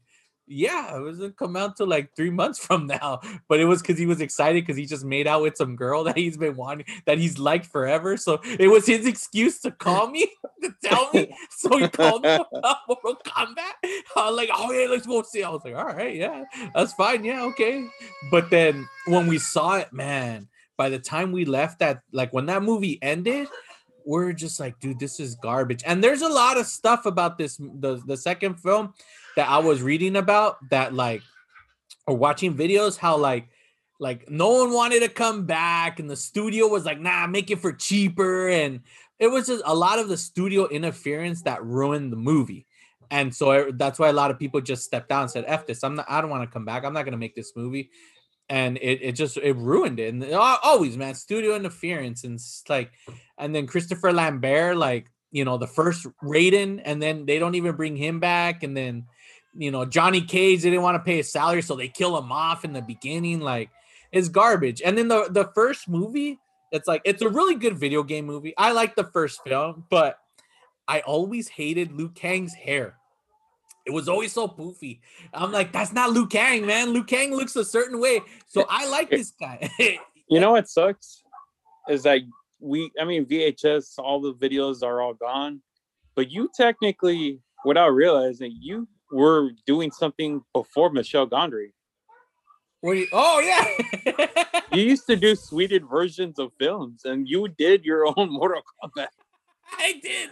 yeah, it wasn't come out till like three months from now, but it was because he was excited because he just made out with some girl that he's been wanting, that he's liked forever. So it was his excuse to call me to tell me. So he called me about Mortal Kombat. I was like, oh yeah, let's go see. I was like, all right, yeah, that's fine, yeah, okay. But then when we saw it, man, by the time we left that, like when that movie ended, we're just like, dude, this is garbage. And there's a lot of stuff about this, the, the second film, that I was reading about, that like, or watching videos, how like, like no one wanted to come back and the studio was like, nah, make it for cheaper. And it was just a lot of the studio interference that ruined the movie. And so I, that's why a lot of people just stepped down and said, F this, I'm not, I don't want to come back. I'm not going to make this movie. and it, it just it ruined it. And always, man, studio interference and like, and then Christopher Lambert, like, you know, the first Raiden, and then they don't even bring him back, and then, you know, Johnny Cage, they didn't want to pay his salary, so they kill him off in the beginning. Like, it's garbage. And then the the first movie, it's like, it's a really good video game movie. I like the first film, but I always hated Liu Kang's hair. It was always so poofy. I'm like, that's not Liu Kang, man. Liu Kang looks a certain way, so I like this guy. You know what sucks is like, we, I mean, V H S, all the videos are all gone, but you technically, without realizing, you were doing something before Michel Gondry. What you, oh yeah. You used to do sweeted versions of films, and you did your own Mortal Kombat. I did.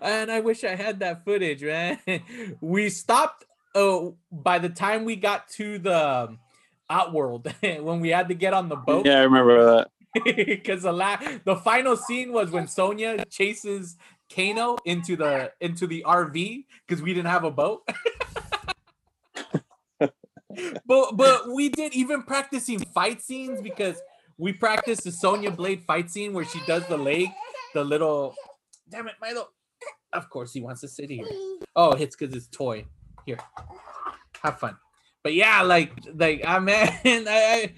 And I wish I had that footage, man. We stopped oh by the time we got to the Outworld when we had to get on the boat. Yeah, I remember that. Because the last, the final scene was when Sonya chases Kano into the into the R V because we didn't have a boat. but but we did even practicing fight scenes, because we practiced the Sonya Blade fight scene where she does the leg, the little, damn it, Milo. Of course he wants to sit here. Oh, it's because it's toy. Here, have fun. But yeah, like like I man, I. I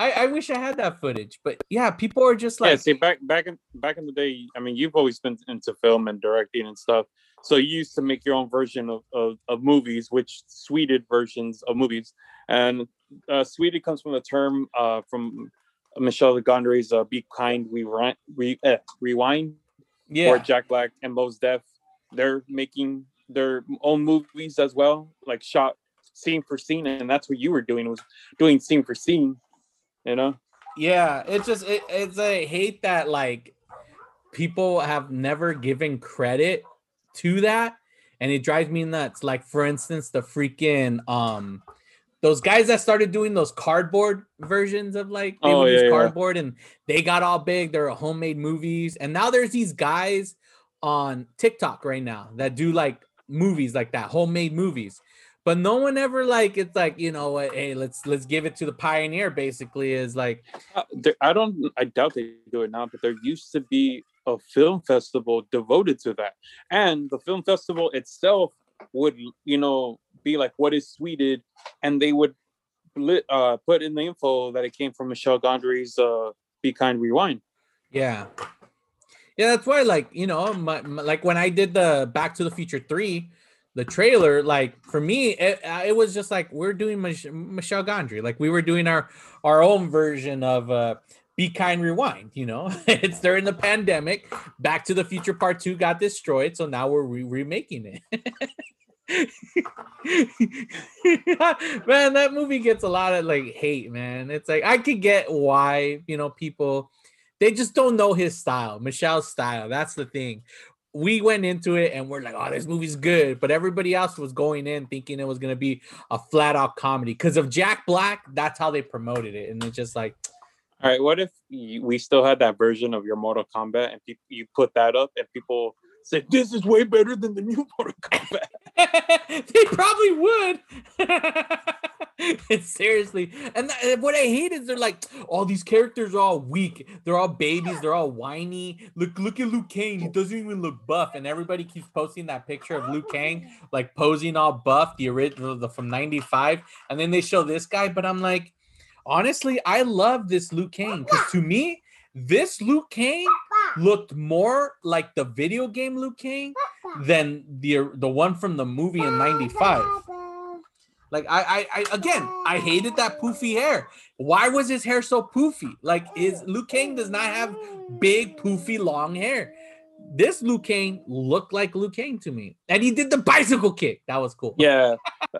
I, I wish I had that footage, but yeah, people are just like, yeah, see, back back in back in the day, I mean, you've always been into film and directing and stuff, so you used to make your own version of of, of movies, which sweeted versions of movies, and uh, sweeted comes from the term uh, from Michel Gondry's uh, "Be Kind, We Run, We eh, Rewind," yeah, or Jack Black and Mos Def. They're making their own movies as well, like shot scene for scene, and that's what you were doing, was doing scene for scene. You know? Yeah, it's just it, it's I hate that, like, people have never given credit to that, and it drives me nuts. Like, for instance, the freaking um those guys that started doing those cardboard versions of, like, they oh, would yeah, use cardboard yeah. and they got all big, they're homemade movies, and now there's these guys on TikTok right now that do like movies like that, homemade movies. But no one ever, like, it's like, you know, hey, let's let's give it to the pioneer, basically, is like. Uh, there, I don't, I doubt they do it now, but there used to be a film festival devoted to that. And the film festival itself would, you know, be like, what is sweeted? And they would uh, put in the info that it came from Michel Gondry's uh, Be Kind, Rewind. Yeah. Yeah, that's why, like, you know, my, my, like when I did the Back to the Future three, the trailer, like, for me, it, it was just like, we're doing Mich- Michel Gondry. Like, we were doing our, our own version of uh, Be Kind, Rewind, you know? It's during the pandemic. Back to the Future Part two got destroyed, so now we're re- remaking it. Man, that movie gets a lot of, like, hate, man. It's like, I could get why, you know, people, they just don't know his style, Michel's style. That's the thing. We went into it and we're like, oh, this movie's good. But everybody else was going in thinking it was going to be a flat out comedy. Because of Jack Black, that's how they promoted it. And it's just like. All right. What if you, we still had that version of your Mortal Kombat and you, you put that up and people said, this is way better than the new Mortal Kombat? They probably would. Seriously. And th- what I hate is they're like, all oh, these characters are all weak. They're all babies. They're all whiny. Look, look at Liu Kang. He doesn't even look buff. And everybody keeps posting that picture of Liu Kang, like posing all buff, the original the, from ninety-five. And then they show this guy. But I'm like, honestly, I love this Liu Kang, because to me, this Liu Kang looked more like the video game Liu Kang than the the one from the movie in ninety-five. Like, I, I, I again, I hated that poofy hair. Why was his hair so poofy? Like, is Liu Kang does not have big, poofy, long hair. This Liu Kang looked like Liu Kang to me. And he did the bicycle kick. That was cool. Yeah. All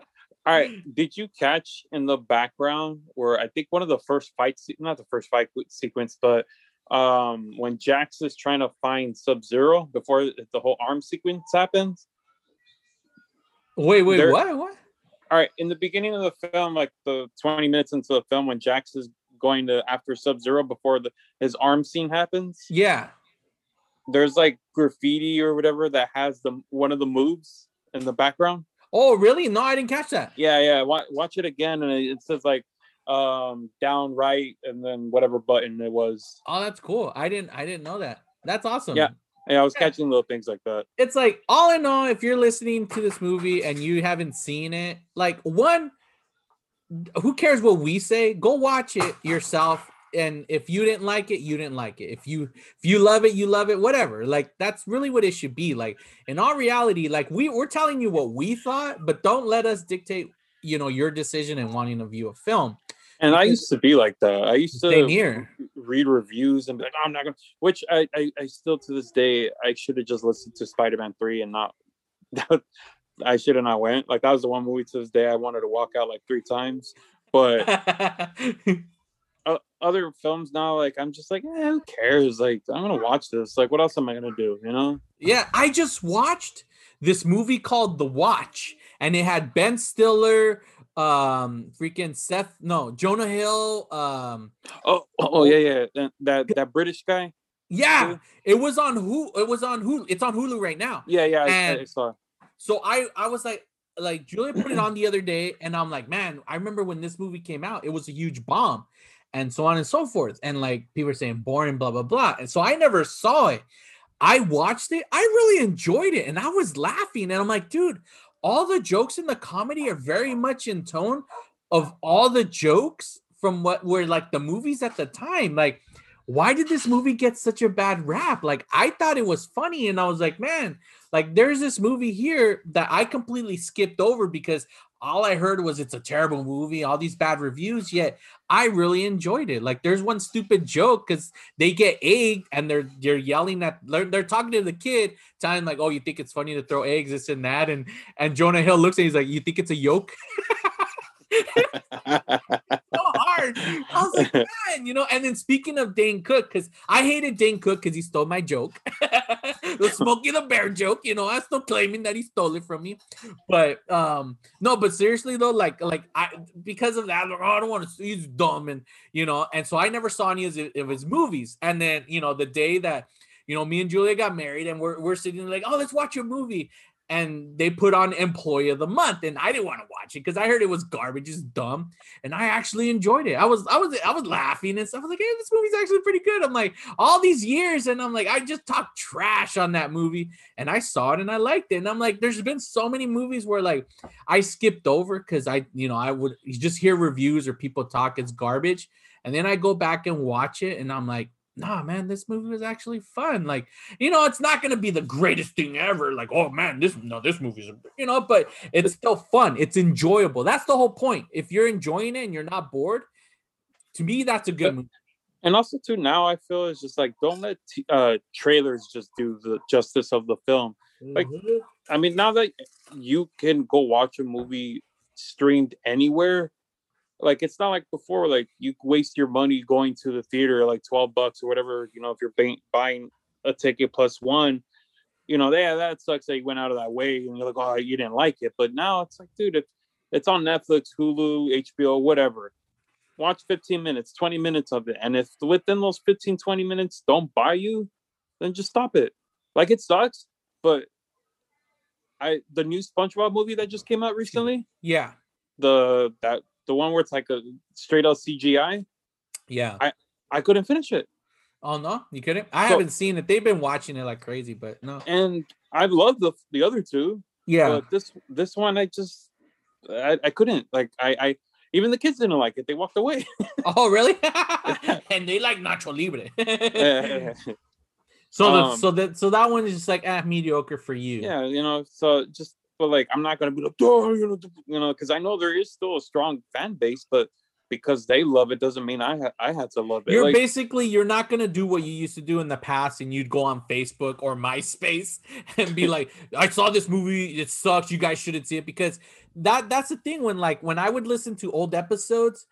right, did you catch in the background where I think one of the first fights, not the first fight sequence, but um, when Jax is trying to find Sub-Zero before the whole arm sequence happens? Wait, wait, there, what? What? All right, in the beginning of the film, like the twenty minutes into the film, when Jax is going to after Sub-Zero before the, his arm scene happens. Yeah. There's like graffiti or whatever that has the one of the moves in the background. Oh, really? No, I didn't catch that. Yeah, yeah. Watch, watch it again, and it says like um, down right, and then whatever button it was. Oh, that's cool. I didn't, I didn't know that. That's awesome. Yeah, yeah. I was yeah. catching little things like that. It's like, all in all, if you're listening to this movie and you haven't seen it, like, one, who cares what we say? Go watch it yourself. And if you didn't like it, you didn't like it. If you if you love it, you love it, whatever. Like, that's really what it should be. Like, in all reality, like, we, we're telling you what we thought, but don't let us dictate, you know, your decision and wanting to view a film. And because I used to be like that. I used to here. read reviews and be like, oh, I'm not going to, which I, I, I still to this day, I should have just listened to Spider-Man three and not, I should have not went. Like, that was the one movie to this day I wanted to walk out like three times. But... other films now, like, I'm just like, eh, who cares? Like, I'm gonna watch this. Like, what else am I gonna do? You know? Yeah, I just watched this movie called The Watch, and it had Ben Stiller, um, freaking Seth, no, Jonah Hill. Um, oh, oh, oh yeah, yeah, that, that that British guy. Yeah, it was on Hulu. It was on Hulu. It's on Hulu right now. Yeah, yeah, and I, I saw. So I, I was like, like Julia put it on the other day, and I'm like, man, I remember when this movie came out, it was a huge bomb. And so on and so forth. And like people are saying boring, blah, blah, blah. And so I never saw it. I watched it. I really enjoyed it. And I was laughing. And I'm like, dude, all the jokes in the comedy are very much in tone of all the jokes from what were like the movies at the time. Like, why did this movie get such a bad rap? Like, I thought it was funny. And I was like, man, like, there's this movie here that I completely skipped over because all I heard was it's a terrible movie, all these bad reviews, yet I really enjoyed it. Like, there's one stupid joke because they get egged and they're they're yelling at, they're, they're talking to the kid, telling like, oh, you think it's funny to throw eggs, this and that. And and Jonah Hill looks at him, he's like, you think it's a yolk? So hard. I was like, man, you know. And then speaking of Dane Cook, because I hated Dane Cook because he stole my joke, the Smokey the Bear joke. You know, I'm still claiming that he stole it from me. But um, no, but seriously though, like, like I because of that, like, oh, I don't want to. He's dumb, and you know, and so I never saw any of his, of his movies. And then you know, the day that you know me and Julia got married, and we're we're sitting there like, oh, let's watch a movie. And they put on Employee of the Month, and I didn't want to watch it because I heard it was garbage, it's dumb, and I actually enjoyed it. I was, I was, I was laughing and stuff. I was like, "Hey, this movie's actually pretty good." I'm like, all these years, and I'm like, I just talked trash on that movie, and I saw it and I liked it, and I'm like, there's been so many movies where like I skipped over because I, you know, I would just hear reviews or people talk it's garbage, and then I go back and watch it, and I'm like, nah, man, this movie was actually fun. Like, you know, it's not going to be the greatest thing ever. Like, oh, man, this, no, this movie's, you know, but it's still fun. It's enjoyable. That's the whole point. If you're enjoying it and you're not bored, to me, that's a good movie. And also, too, now I feel it's just like, don't let t- uh, trailers just do the justice of the film. Like, mm-hmm. I mean, now that you can go watch a movie streamed anywhere, like, it's not like before, like, you waste your money going to the theater, like, twelve bucks or whatever, you know, if you're paying, buying a ticket plus one, you know, yeah, that sucks that you went out of that way, and you're like, oh, you didn't like it. But now it's like, dude, it's on Netflix, Hulu, H B O, whatever. Watch fifteen minutes, twenty minutes of it. And if within those fifteen, twenty minutes don't buy you, then just stop it. Like, it sucks, but I the new SpongeBob movie that just came out recently? Yeah. The, that... The one where it's like a straight out C G I. Yeah. I, I couldn't finish it. Oh, no? You couldn't? I so, haven't seen it. They've been watching it like crazy, but no. And I love the the other two. Yeah. But this this one, I just, I, I couldn't. Like, I, I, even the kids didn't like it. They walked away. Oh, really? And they like Nacho Libre. yeah. So um, the, so that so that one is just like, ah, mediocre for you. Yeah, you know, so just. But like, I'm not gonna be like, oh, you know, you know, because I know there is still a strong fan base, but because they love it doesn't mean I ha- I had to love it. You're like, basically you're not gonna do what you used to do in the past, and you'd go on Facebook or MySpace and be like, I saw this movie, it sucks, you guys shouldn't see it. Because that that's the thing when like when I would listen to old episodes,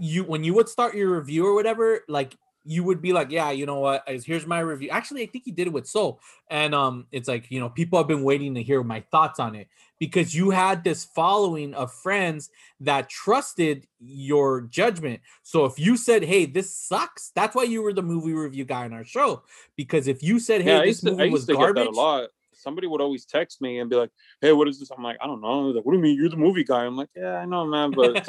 you when you would start your review or whatever, like. You would be like, yeah, you know what? Here's my review. Actually, I think he did it with Soul. And um, it's like, you know, people have been waiting to hear my thoughts on it because you had this following of friends that trusted your judgment. So if you said, hey, this sucks, that's why you were the movie review guy on our show. Because if you said, hey, yeah, this to, movie was garbage. I used to get that a lot. somebody would always text me and be like, hey, what is this? I'm like, I don't know. Like, what do you mean? You're the movie guy. I'm like, yeah, I know, man. But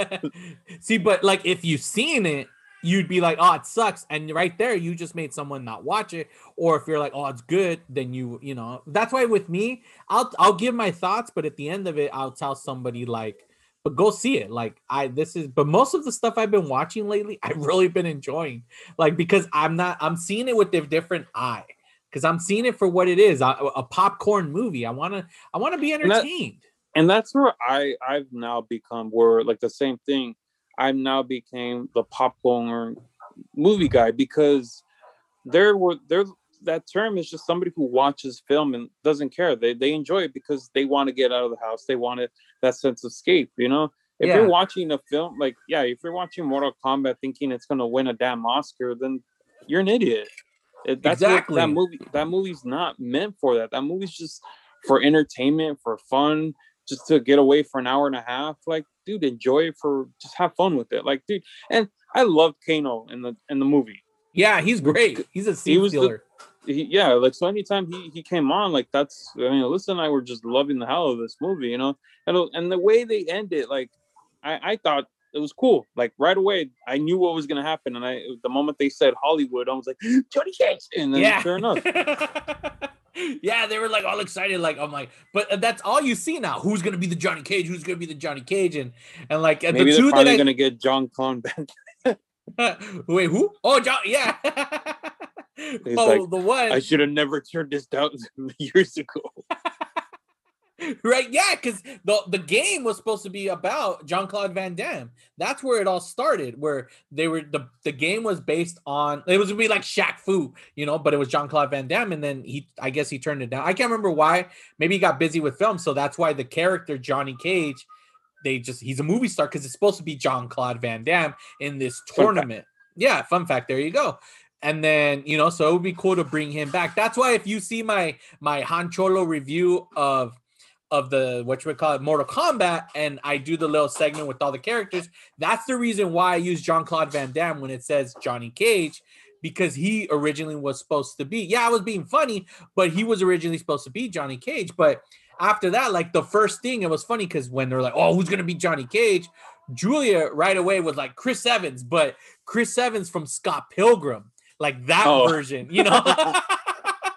see, but like, if you've seen it, you'd be like, oh, it sucks. And right there, you just made someone not watch it. Or if you're like, oh, it's good, then you, you know, that's why with me, I'll, I'll give my thoughts. But at the end of it, I'll tell somebody like, but go see it. Like I, this is, but most of the stuff I've been watching lately, I've really been enjoying, like, because I'm not, I'm seeing it with a different eye. Cause I'm seeing it for what it is, I, a popcorn movie. I want to, I want to be entertained. And, that, and that's where I, I've now become where like the same thing. I now became the popcorn movie guy because there were there that term is just somebody who watches film and doesn't care. They they enjoy it because they want to get out of the house. They wanted that sense of escape, you know? If yeah. you're watching a film, like, yeah, if you're watching Mortal Kombat thinking it's going to win a damn Oscar, then you're an idiot. It, that's exactly. That movie, that movie's not meant for that. That movie's just for entertainment, for fun, just to get away for an hour and a half. Like, dude, enjoy it for, just have fun with it. Like, dude, and I love Kano in the in the movie. Yeah, he's great. He's a scene he killer. Yeah, like, so anytime he, he came on, like, that's, I mean, Alyssa and I were just loving the hell of this movie, you know? And, and the way they end it, like, I, I thought it was cool. Like, right away, I knew what was going to happen. And I, the moment they said Hollywood, I was like, Johnny Cage! And then, yeah. Fair enough. Yeah, they were like all excited, like I'm like, but that's all you see now. Who's gonna be the Johnny Cage? Who's gonna be the Johnny Cage? And and like maybe the two they're that I... gonna get Jean-Claude Van Damme. Wait, who? Oh, John, yeah. He's oh, like, the one. I should have never turned this down years ago. Right? Yeah, because the the game was supposed to be about Jean-Claude Van Damme. That's where it all started. Where they were the, the game was based on it was gonna be like Shaq Fu, you know, but it was Jean-Claude Van Damme, and then he I guess he turned it down. I can't remember why. Maybe he got busy with film, so that's why the character Johnny Cage, they just he's a movie star because it's supposed to be Jean-Claude Van Damme in this tournament. Fun yeah, fun fact. There you go. And then, you know, so it would be cool to bring him back. That's why if you see my my Han Cholo review of of the what you would call it Mortal Kombat, and I do the little segment with all the characters. That's the reason why I use Jean-Claude Van Damme when it says Johnny Cage, because he originally was supposed to be, yeah, I was being funny, but he was originally supposed to be Johnny Cage. But after that, like the first thing, it was funny because when they're like, oh, who's going to be Johnny Cage? Julia right away was like Chris Evans, but Chris Evans from Scott Pilgrim, like that oh. version, you know?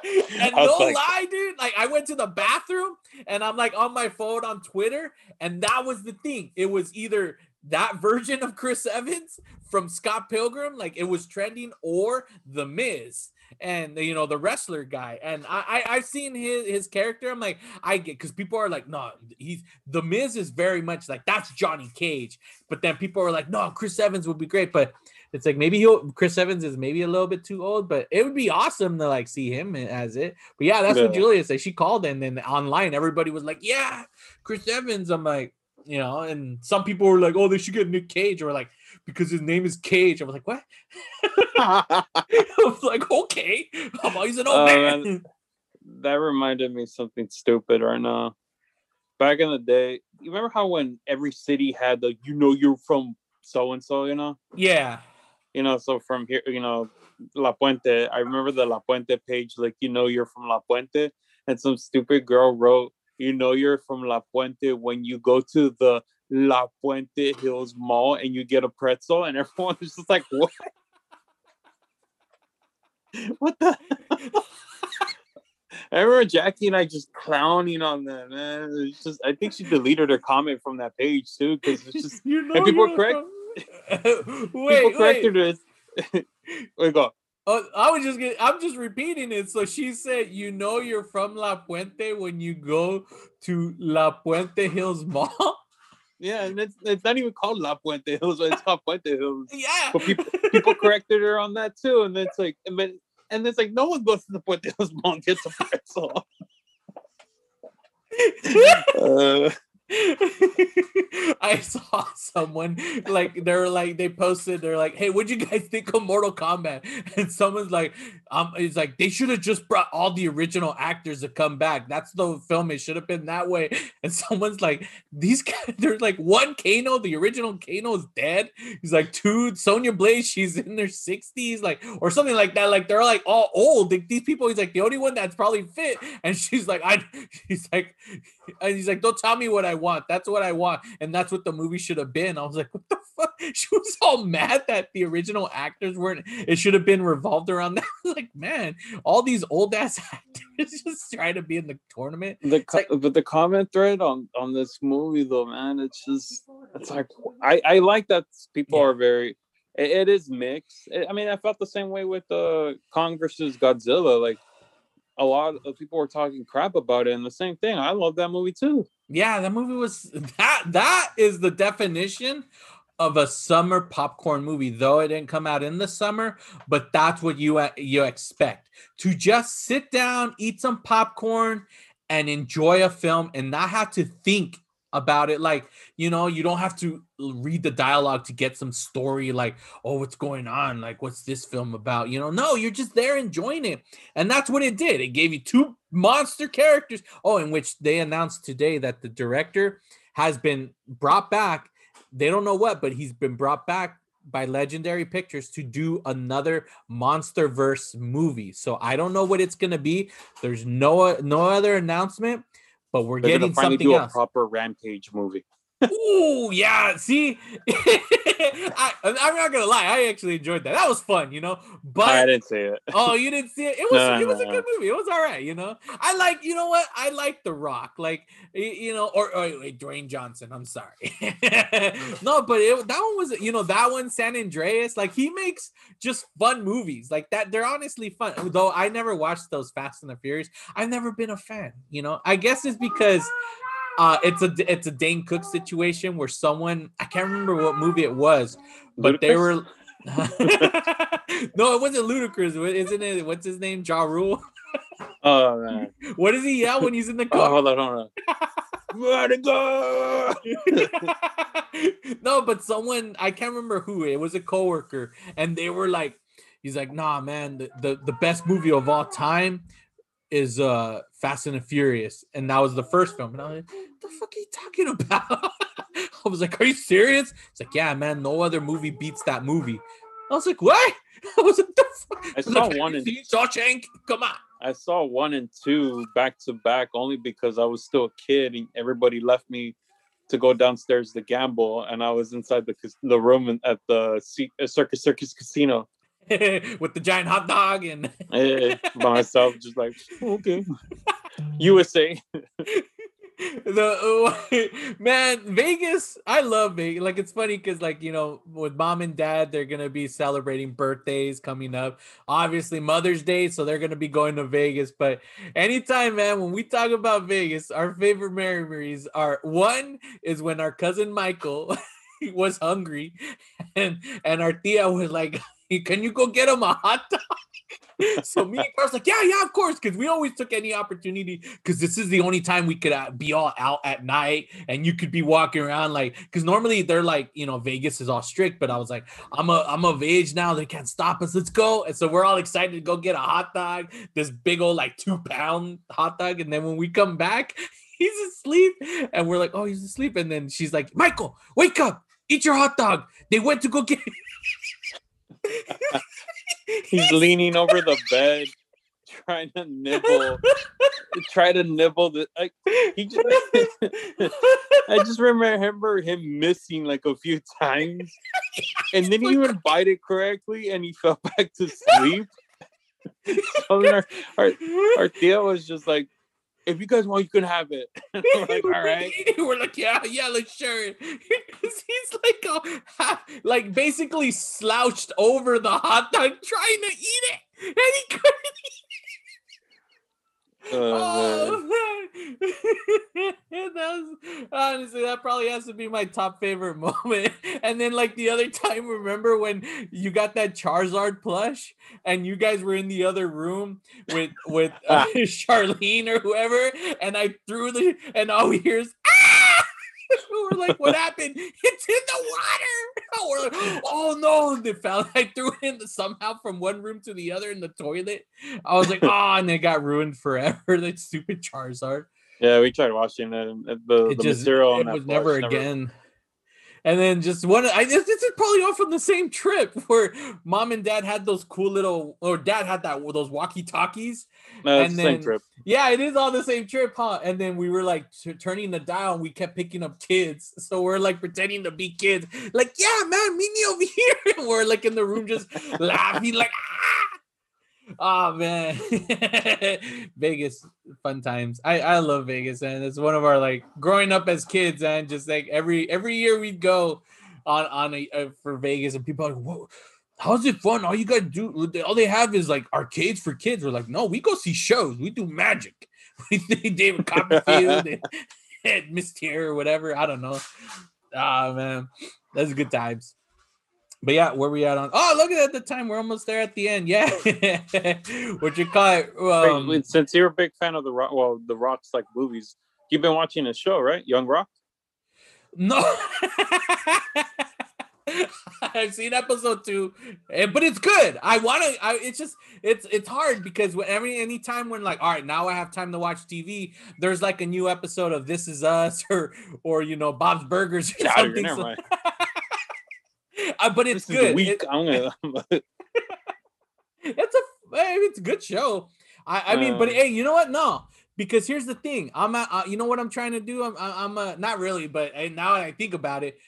And no like, lie, dude, like I went to the bathroom and I'm like on my phone on Twitter, and that was the thing. It was either that version of Chris Evans from Scott Pilgrim, like it was trending, or The Miz and, you know, the wrestler guy. And I, I I've seen his his character. I'm like, I get, because people are like, no, he's The Miz is very much like that's Johnny Cage. But then people are like, no, Chris Evans would be great, but it's like maybe he'll, Chris Evans is maybe a little bit too old, but it would be awesome to like see him as it. But yeah, that's no. what Julia said. She called in, and then online everybody was like, yeah, Chris Evans. I'm like, you know, and some people were like, oh, they should get Nick Cage, or like, because his name is Cage. I was like, what? I was like, okay, oh, he's an old uh, man. man. That reminded me of something stupid right now. Back in the day, you remember how when every city had the, you know, you're from so and so, you know? Yeah. You know, so from here, you know, La Puente, I remember the La Puente page, like, you know, you're from La Puente. And some stupid girl wrote, you know, you're from La Puente when you go to the La Puente Hills Mall and you get a pretzel. And everyone was just like, what? What the? I remember Jackie and I just clowning on that, man. It's just, I think she deleted her comment from that page, too, because it's just, you know, and people were correct. wait, wait. This. Wait, go. Oh, I was just getting, I'm just repeating it. So she said, you know, you're from La Puente when you go to La Puente Hills Mall. Yeah, and it's, it's not even called La Puente Hills, it's La Puente Hills. Yeah. But people, people corrected her on that too. And it's like, and, then, and it's like, no one goes to the Puente Hills Mall and gets a pretzel. uh, I saw someone like they were like they posted they're like, hey, what'd you guys think of Mortal Kombat? And someone's like, um it's like they should have just brought all the original actors to come back. That's the film, it should have been that way. And someone's like, these guys, they're like, one, Kano, the original Kano is dead. He's like, two, Sonya Blade, she's in their sixties, like, or something like that. Like they're like all old. Like, these people, he's like, the only one that's probably fit. And she's like, I she's like and he's like, don't tell me what I want. That's what I want. And that's what the movie should have been. I was like, what the fuck? She was all mad that the original actors weren't, it should have been revolved around that. Like, man, all these old ass actors just trying to be in the tournament. The co- like, but the comment thread on, on this movie though, man, it's just, it's like, I, I like that people yeah. are very, it, it is mixed. It, I mean, I felt the same way with uh, Kong versus Godzilla. Like, a lot of people were talking crap about it, and the same thing. I love that movie too. Yeah, that movie was that. That is the definition of a summer popcorn movie, though it didn't come out in the summer. But that's what you you expect, to just sit down, eat some popcorn, and enjoy a film, and not have to think about it. Like, you know, you don't have to read the dialogue to get some story, like, oh, what's going on, like, what's this film about, you know? No, you're just there enjoying it. And that's what it did. It gave you two monster characters, oh in which they announced today that the director has been brought back. They don't know what, but he's been brought back by Legendary Pictures to do another Monsterverse movie. So I don't know what it's gonna be. There's no no other announcement. But we're They're getting something do a else. Proper Rampage movie. Ooh, yeah. See, I, I'm not gonna lie. I actually enjoyed that. That was fun, you know. But I didn't see it. Oh, you didn't see it? It was no, it was no, a good no. movie. It was all right, you know. I like, you know what? I like The Rock, like, you know, or, or Dwayne Johnson. I'm sorry. No, but it, that one was, you know, that one San Andreas. Like, he makes just fun movies like that. They're honestly fun. Though I never watched those Fast and the Furious. I've never been a fan. You know, I guess it's because. Uh, it's a it's a Dane Cook situation where someone, I can't remember what movie it was, but Ludacris? They were no, it wasn't Ludacris, isn't it? What's his name? Ja Rule. Oh man, what does he yell when he's in the car? Oh, hold on, hold on. Vertigo! No, but someone, I can't remember who, it was a coworker, and they were like, he's like, nah, man, the the, the best movie of all time is uh Fast and the Furious, and that was the first film. And I was like, what the fuck are you talking about? I was like, are you serious? It's like, yeah, man, no other movie beats that movie. I was like, what? I was like, the fuck? I, I saw like, one and Shawshank. Come on. I saw one and two back to back only because I was still a kid and everybody left me to go downstairs to gamble, and I was inside the the room at the Circus Circus Casino. With the giant hot dog and by myself, just like, okay, U S A. The man, Vegas, I love Vegas. Like, it's funny because, like, you know, with mom and dad, they're gonna be celebrating birthdays coming up, obviously Mother's Day, so they're gonna be going to Vegas. But anytime, man, when we talk about Vegas, our favorite memories are, one is when our cousin Michael was hungry and and our tia was like, can you go get him a hot dog? So me and Carl's like, yeah, yeah, of course. Because we always took any opportunity, because this is the only time we could uh, be all out at night and you could be walking around. Like, because normally they're like, you know, Vegas is all strict. But I was like, I'm a, I'm of age now. They can't stop us. Let's go. And so we're all excited to go get a hot dog, this big old like two pound hot dog. And then when we come back, he's asleep. And we're like, oh, he's asleep. And then she's like, Michael, wake up. Eat your hot dog. They went to go get it. He's leaning over the bed, trying to nibble, try to nibble. The, I, he just, I just remember him missing like a few times, and then he would bite it correctly, and he fell back to sleep. So our, our, our Theo was just like, if you guys want, you can have it. We're like, all right. We're like, yeah, yeah, like, sure. He's like, all, like, basically slouched over the hot dog trying to eat it, and he couldn't eat it. Oh, oh man. That was, honestly, that probably has to be my top favorite moment. And then, like, the other time, remember when you got that Charizard plush and you guys were in the other room with with uh, Charlene or whoever, and I threw the, and all we hear is, ah! We're like, what happened? It's in the water. We're like, oh no, they fell. I threw him somehow from one room to the other in the toilet. I was like, oh, and it got ruined forever. That stupid Charizard. Yeah, we tried watching that. And the, it the just, material it on was that never flush, again. Never... And then just one, I this is probably all from the same trip where mom and dad had those cool little, or dad had that those walkie-talkies. No, that's and the then, same trip. Yeah, it is all the same trip, huh? And then we were like t- turning the dial and we kept picking up kids. So we're like pretending to be kids. Like, yeah, man, meet me over here. And we're like in the room just laughing like, ah. Oh man, Vegas, fun times. I, I love Vegas, and it's one of our like growing up as kids, and just like every every year we'd go on on a, uh, for Vegas, and people are like, whoa, how's it fun? All you gotta do, all they have is like arcades for kids. We're like, no, we go see shows. We do magic. We do David Copperfield and, and Miss Terror or whatever. I don't know. Oh man, that's good times. But yeah, where we at on? Oh, look at the time. We're almost there at the end. Yeah. What you call it? Um, Wait, since you're a big fan of The Rock, well, The Rock's like movies, you've been watching a show, right? Young Rock? No. I've seen episode two, but it's good. I want to, I, it's just, it's it's hard because whenever, any time when like, all right, now I have time to watch T V, there's like a new episode of This Is Us or, or you know, Bob's Burgers or Get something. Out of here, Uh, but it's this good. Week. It, I'm gonna... it's a it's a good show. I, I mean, um, but hey, you know what? No, because here's the thing. I'm a, uh, you know what I'm trying to do. I'm I'm a, not really, but now that I think about it,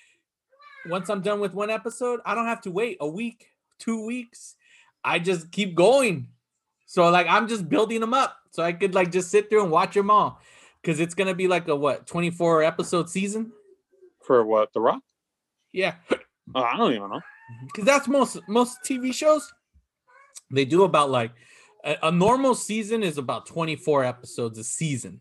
once I'm done with one episode, I don't have to wait a week, two weeks. I just keep going. So like I'm just building them up, so I could like just sit through and watch them all, because it's gonna be like a what twenty-four episode season for what The Rock? Yeah. Oh, I don't even know. Because that's most most T V shows. They do about like a, a normal season is about twenty-four episodes a season.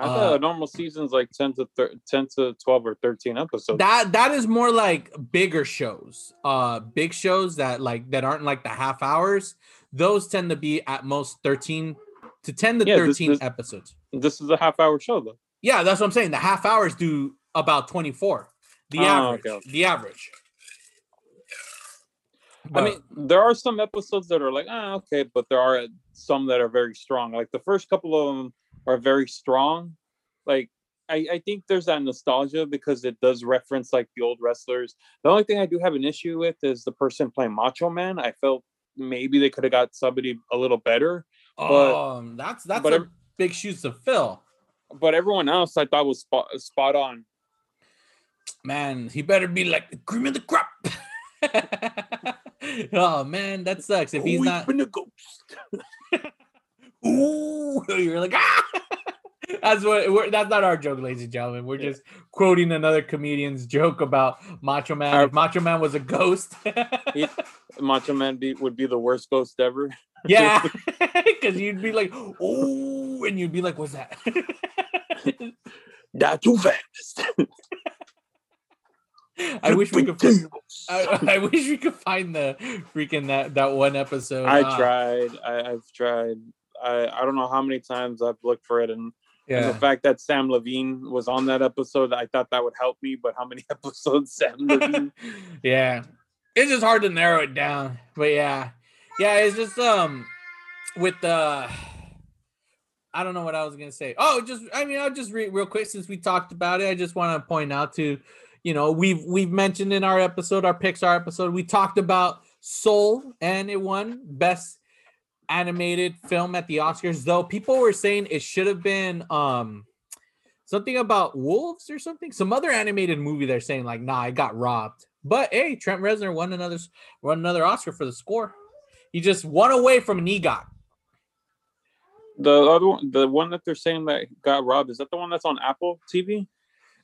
I thought uh, a normal season's like ten to thir- ten to twelve or thirteen episodes. That that is more like bigger shows. Uh, big shows that like that aren't like the half hours. Those tend to be at most thirteen to ten to yeah, thirteen this, this, episodes. This is a half hour show though. Yeah, that's what I'm saying. The half hours do about twenty-four. The oh, average. Okay. The average. But, I mean, there are some episodes that are like, ah, okay, but there are some that are very strong. Like the first couple of them are very strong. Like, I, I think there's that nostalgia because it does reference like the old wrestlers. The only thing I do have an issue with is the person playing Macho Man. I felt maybe they could have got somebody a little better. But, um, that's that's but a ev- big shoes to fill. But everyone else I thought was spot, spot on. Man, he better be like the cream of the crop. Oh man, that sucks. If he's oh, not a ghost. Ooh, you're like ah. That's what. We're, that's not our joke, ladies and gentlemen. We're yeah. just quoting another comedian's joke about Macho Man. Our... If Macho Man was a ghost, he, Macho Man be, would be the worst ghost ever. Yeah, because you'd be like, oh, and you'd be like, what's that? Not too fast. I wish we could. Find, I, I wish we could find the freaking that, that one episode. I ah. tried. I, I've tried. I, I don't know how many times I've looked for it, and, yeah. and the fact that Sam Levine was on that episode, I thought that would help me. But how many episodes Sam Levine? Yeah, it's just hard to narrow it down. But yeah, yeah, it's just um with the. I don't know what I was gonna say. Oh, just I mean, I'll just read real quick since we talked about it. I just want to point out to. You know, we've we've mentioned in our episode, our Pixar episode, we talked about Soul, and it won Best Animated Film at the Oscars. Though people were saying it should have been um, something about wolves or something, some other animated movie. They're saying like, nah, it got robbed. But hey, Trent Reznor won another won another Oscar for the score. He just won away from an EGOT. The other one, the one that they're saying that got robbed, is that the one that's on Apple T V?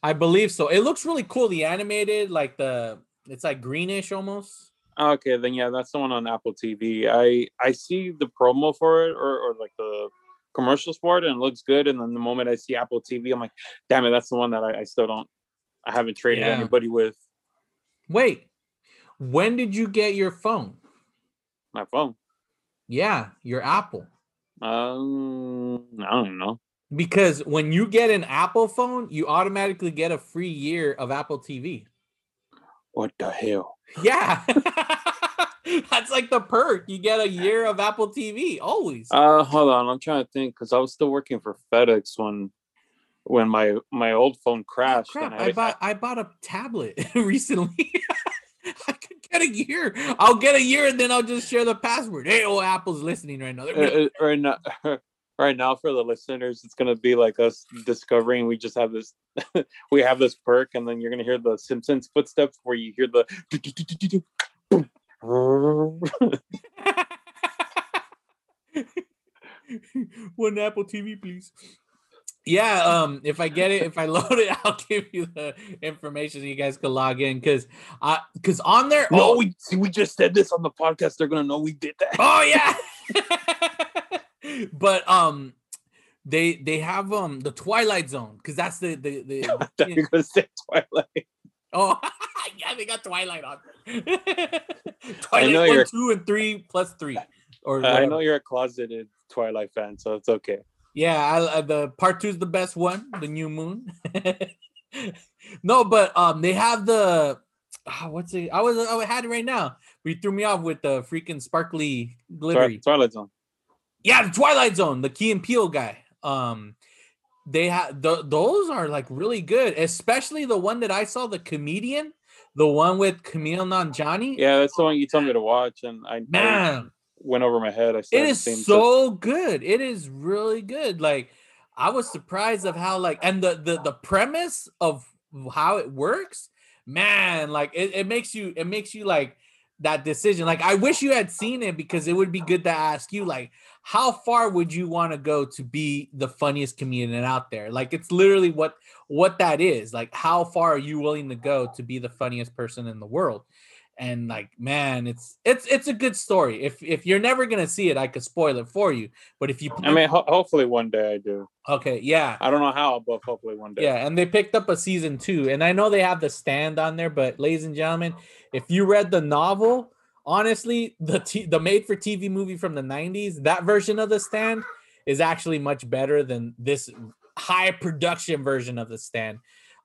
I believe so. It looks really cool. The animated, like the, it's like greenish almost. Okay, then yeah, that's the one on Apple T V. I I see the promo for it or, or like the commercials for it, and it looks good. And then the moment I see Apple T V, I'm like, damn it, that's the one that I, I still don't, I haven't traded yeah. anybody with. Wait, when did you get your phone? My phone? Yeah, your Apple. Um, I don't know. Because when you get an Apple phone, you automatically get a free year of Apple T V. What the hell? Yeah. That's like the perk. You get a year of Apple T V always. Uh, hold on. I'm trying to think because I was still working for FedEx when when my, my old phone crashed. Oh, crap. And I, I bought I bought a tablet recently. I could get a year. I'll get a year and then I'll just share the password. Hey, oh, Apple's listening right now. Uh, right now. Right now, for the listeners, it's gonna be like us discovering we just have this, we have this perk, and then you're gonna hear the Simpsons footsteps where you hear the. One Apple T V, please. Yeah, um, if I get it, if I load it, I'll give you the information so you guys can log in. Cause uh cause on there No, oh, we we just said this on the podcast, they're gonna know we did that. Oh yeah. But um they they have um the Twilight Zone, because that's the the, the I thought you were gonna say Twilight. Oh yeah, they got Twilight on. Twilight one, you're... two, and three plus three. Or uh, I know you're a closeted Twilight fan, so it's okay. Yeah, I, uh, the part two is the best one, the new moon. No, but um, they have the oh, what's it? I was I had it right now. But you threw me off with the freaking sparkly glittery Twilight Zone. Yeah, the Twilight Zone, the Key and Peele guy. Um, they have th- those are like really good, especially the one that I saw, the comedian, the one with Kumail Nanjiani. Yeah, that's the one you told me to watch, and I man. I, went over my head. I it is so just... good. It is really good. Like I was surprised of how like and the the, the premise of how it works, man. Like it, it makes you it makes you like that decision. Like I wish you had seen it because it would be good to ask you like how far would you want to go to be the funniest comedian out there? Like it's literally what what that is. Like how far are you willing to go to be the funniest person in the world? And like, man, it's it's it's a good story. If if you're never gonna see it, I could spoil it for you. But if you, I mean, ho- hopefully one day I do. Okay, yeah. I don't know how, but hopefully one day. Yeah, and they picked up a season two, and I know they have The Stand on there. But ladies and gentlemen, if you read the novel, honestly, the t- the made-for-T V movie from the nineties, that version of The Stand is actually much better than this high production version of The Stand.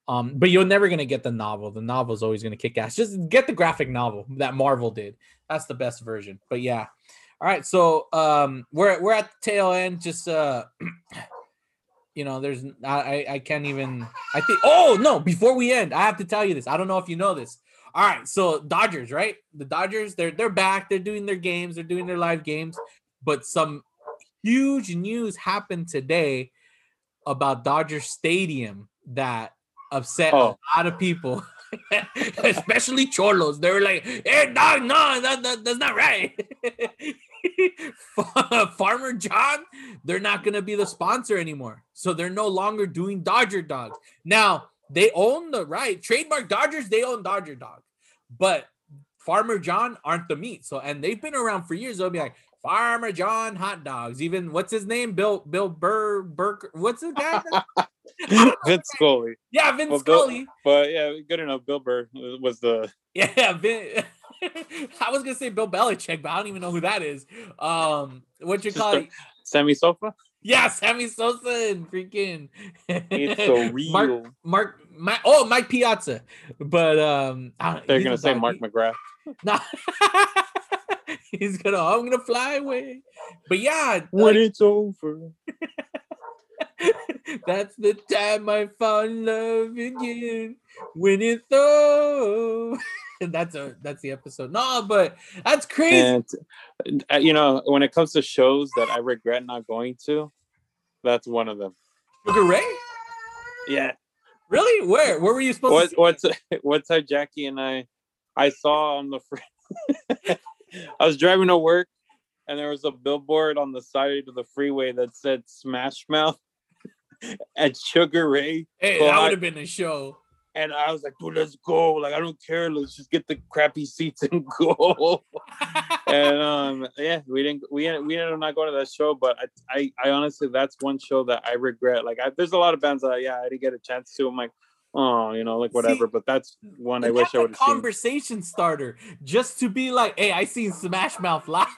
Um, but you're never going to get the novel. The novel is always going to kick ass. Just get the graphic novel that Marvel did. That's the best version. But yeah. All right. So um, we're we're at the tail end. Just, uh, you know, there's I, I can't even I think. Oh, no. Before we end, I have to tell you this. I don't know if you know this. All right. So Dodgers, right? The Dodgers, they're they're back. They're doing their games. They're doing their live games. But some huge news happened today about Dodger Stadium that upset oh. a lot of people, especially Cholos. They were like, "Hey, dog, no, that, that that's not right." Farmer John, they're not gonna be the sponsor anymore, so they're no longer doing Dodger dogs. Now they own the right, trademark Dodgers. They own Dodger dog, but Farmer John aren't the meat. So and they've been around for years. They'll be like Farmer John hot dogs. Even what's his name, Bill Bill Burr Burke. What's his guy? Vince Scully. Yeah, Vince well, Scully. Bill, but yeah, good enough. Bill Burr was the. Yeah, Vin... I was gonna say Bill Belichick, but I don't even know who that is. Um, what you Just call it? Sammy Sosa. Yeah, Sammy Sosa and freaking. It's so real. Mark, Mark, my oh, Mike Piazza, but um, I don't, they're gonna say Mark he... McGrath. No. He's gonna. I'm gonna fly away. But yeah, when like... it's over. That's the time I found love again. When it's over, that's a that's the episode. No, but that's crazy. And, you know, when it comes to shows that I regret not going to, that's one of them. Sugar Ray? Yeah. Really? Where? Where were you supposed what, to? See what's that? What's how Jackie and I? I saw on the. Fr- I was driving to work, and there was a billboard on the side of the freeway that said "Smash Mouth." At Sugar Ray. Hey, so that would have been a show. And I was like, dude, let's go. Like, I don't care. Let's just get the crappy seats and go. And um, yeah, we didn't we ended, we ended up not going to that show, but I, I I honestly that's one show that I regret. Like I, there's a lot of bands that yeah, I didn't get a chance to. I'm like, oh, you know, like whatever. See, but that's one but I that's wish I would have seen. Conversation starter, just to be like, hey, I seen Smash Mouth live.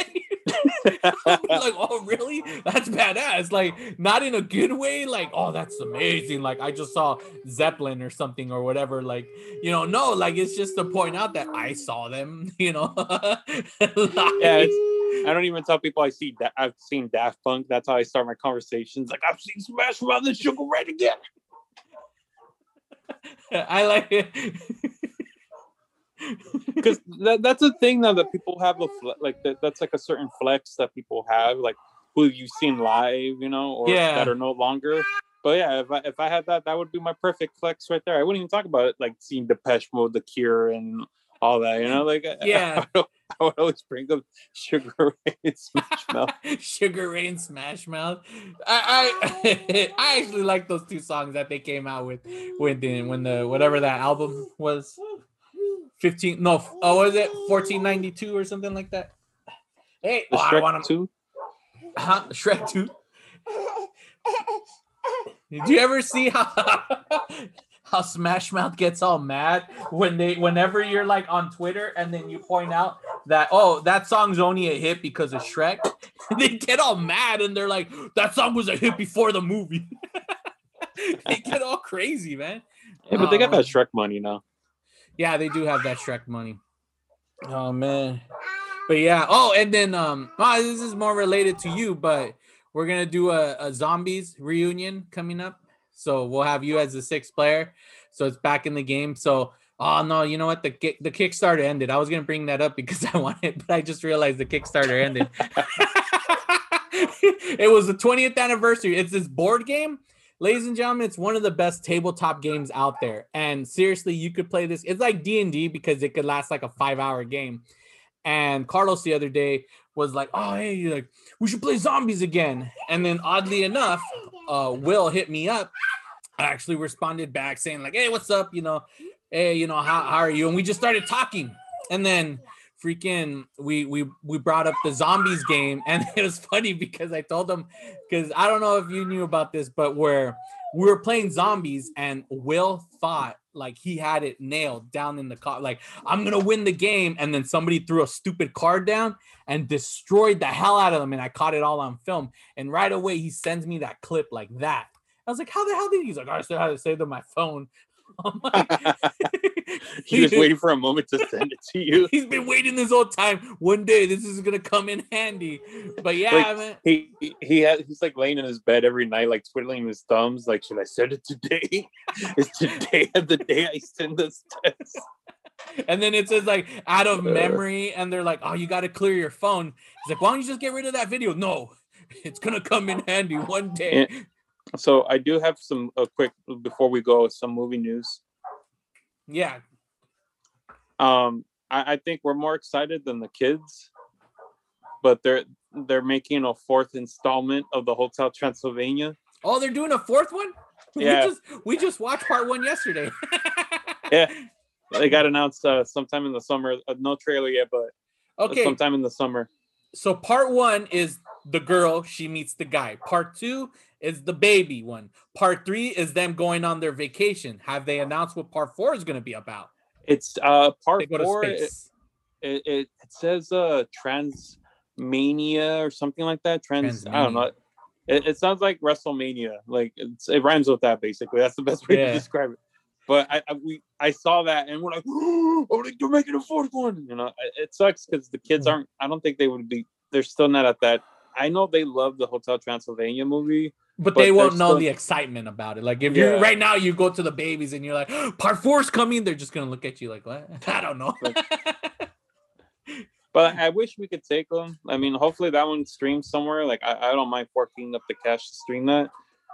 I was like, oh really? That's badass. Like, not in a good way, like, oh, that's amazing, like I just saw Zeppelin or something or whatever, like, you know. No, like, it's just to point out that I saw them, you know. Like, yeah, it's, I don't even tell people I see that I've seen Daft Punk. That's how I start my conversations, like, I've seen Smash Mouth and Sugar Ray again. I like it. Because that, that's a thing now that people have a fle- like that, that's like a certain flex that people have, like who you've seen live, you know, or yeah. that are no longer. But yeah, if I if I had that, that would be my perfect flex right there. I wouldn't even talk about it, like seeing Depeche Mode, The Cure, and all that, you know, like yeah. I, I, I would always bring up Sugar Ray and Smash Mouth. Sugar Ray and Smash Mouth. I I, I actually like those two songs that they came out with when the when the whatever that album was. Fifteen? No, oh, was it fourteen ninety two or something like that? Hey, oh, Shrek I wanna... two. Huh? Shrek two. Did you ever see how how Smash Mouth gets all mad when they whenever you're like on Twitter and then you point out that oh that song's only a hit because of Shrek? They get all mad and they're like, that song was a hit before the movie. They get all crazy, man. Yeah, but um, they got that Shrek money now. Yeah, they do have that Shrek money. Oh, man. But yeah. Oh, and then um, oh, this is more related to you, but we're going to do a, a Zombies reunion coming up. So we'll have you as the sixth player. So it's back in the game. So, oh, no, you know what? The the Kickstarter ended. I was going to bring that up because I wanted, but I just realized the Kickstarter ended. It was the twentieth anniversary. It's this board game. Ladies and gentlemen, it's one of the best tabletop games out there. And seriously, you could play this. It's like D and D because it could last like a five-hour game. And Carlos the other day was like, oh, hey, like, we should play Zombies again. And then oddly enough, uh, Will hit me up. I actually responded back saying like, hey, what's up? You know, hey, you know, how, how are you? And we just started talking. And then freaking we we we brought up the Zombies game, and it was funny because I told them, because I don't know if you knew about this, but where we were playing Zombies and Will thought like he had it nailed down in the car, like, I'm gonna win the game, and then somebody threw a stupid card down and destroyed the hell out of them, and I caught it all on film, and right away he sends me that clip like that. I was like, how the hell did he? He's like, I still had to save it on my phone. Oh my. He was waiting for a moment to send it to you. He's been waiting this whole time. One day this is gonna come in handy. But yeah, like, man. He he has, he's like laying in his bed every night, like twiddling his thumbs, like, should I send it today? Is today the day I send this test? And then it says like out of memory, and they're like, oh, you gotta clear your phone. He's like, why don't you just get rid of that video? No, it's gonna come in handy one day. Yeah. So I do have some a quick before we go, some movie news. Yeah. Um, I, I think we're more excited than the kids, but they're they're making a fourth installment of the Hotel Transylvania. Oh, they're doing a fourth one? Yeah. We just we just watched part one yesterday. Yeah. They got announced uh, sometime in the summer. Uh, no trailer yet, but okay. Sometime in the summer. So part one is the girl, she meets the guy. Part two is the baby one. Part three is them going on their vacation. Have they announced what part four is going to be about? It's uh part four. It, it, it says uh Transmania or something like that. Trans. Transmania. I don't know. It, it sounds like WrestleMania. Like it's, it rhymes with that. Basically, that's the best way yeah. to describe it. But I, I we I saw that and we're like, oh, they're making a fourth one. You know, it, it sucks because the kids aren't. I don't think they would be. They're still not at that. I know they love the Hotel Transylvania movie. But, but they won't know still... the excitement about it. Like if yeah. you right now you go to the babies and you're like, oh, part four is coming, they're just gonna look at you like, what? I don't know. But I wish we could take them. I mean, hopefully that one streams somewhere. Like I, I don't mind forking up the cash to stream that,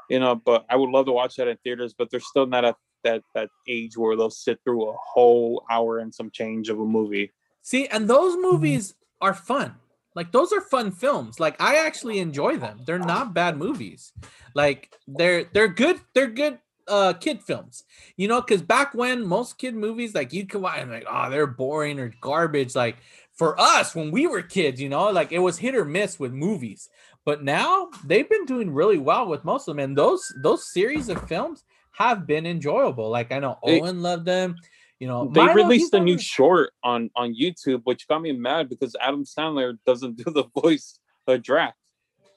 you know. But I would love to watch that in theaters. But they're still not at that that age where they'll sit through a whole hour and some change of a movie. See, and those movies mm-hmm. are fun. Like, those are fun films. Like, I actually enjoy them. They're not bad movies. Like, they're they're good. They're good uh, kid films. You know, because back when most kid movies, like, you could watch, like, oh, they're boring or garbage. Like, for us, when we were kids, you know, like, it was hit or miss with movies. But now, they've been doing really well with most of them. And those, those series of films have been enjoyable. Like, I know Owen it- loved them. You know, they released a new short on, on YouTube, which got me mad because Adam Sandler doesn't do the voice a draft.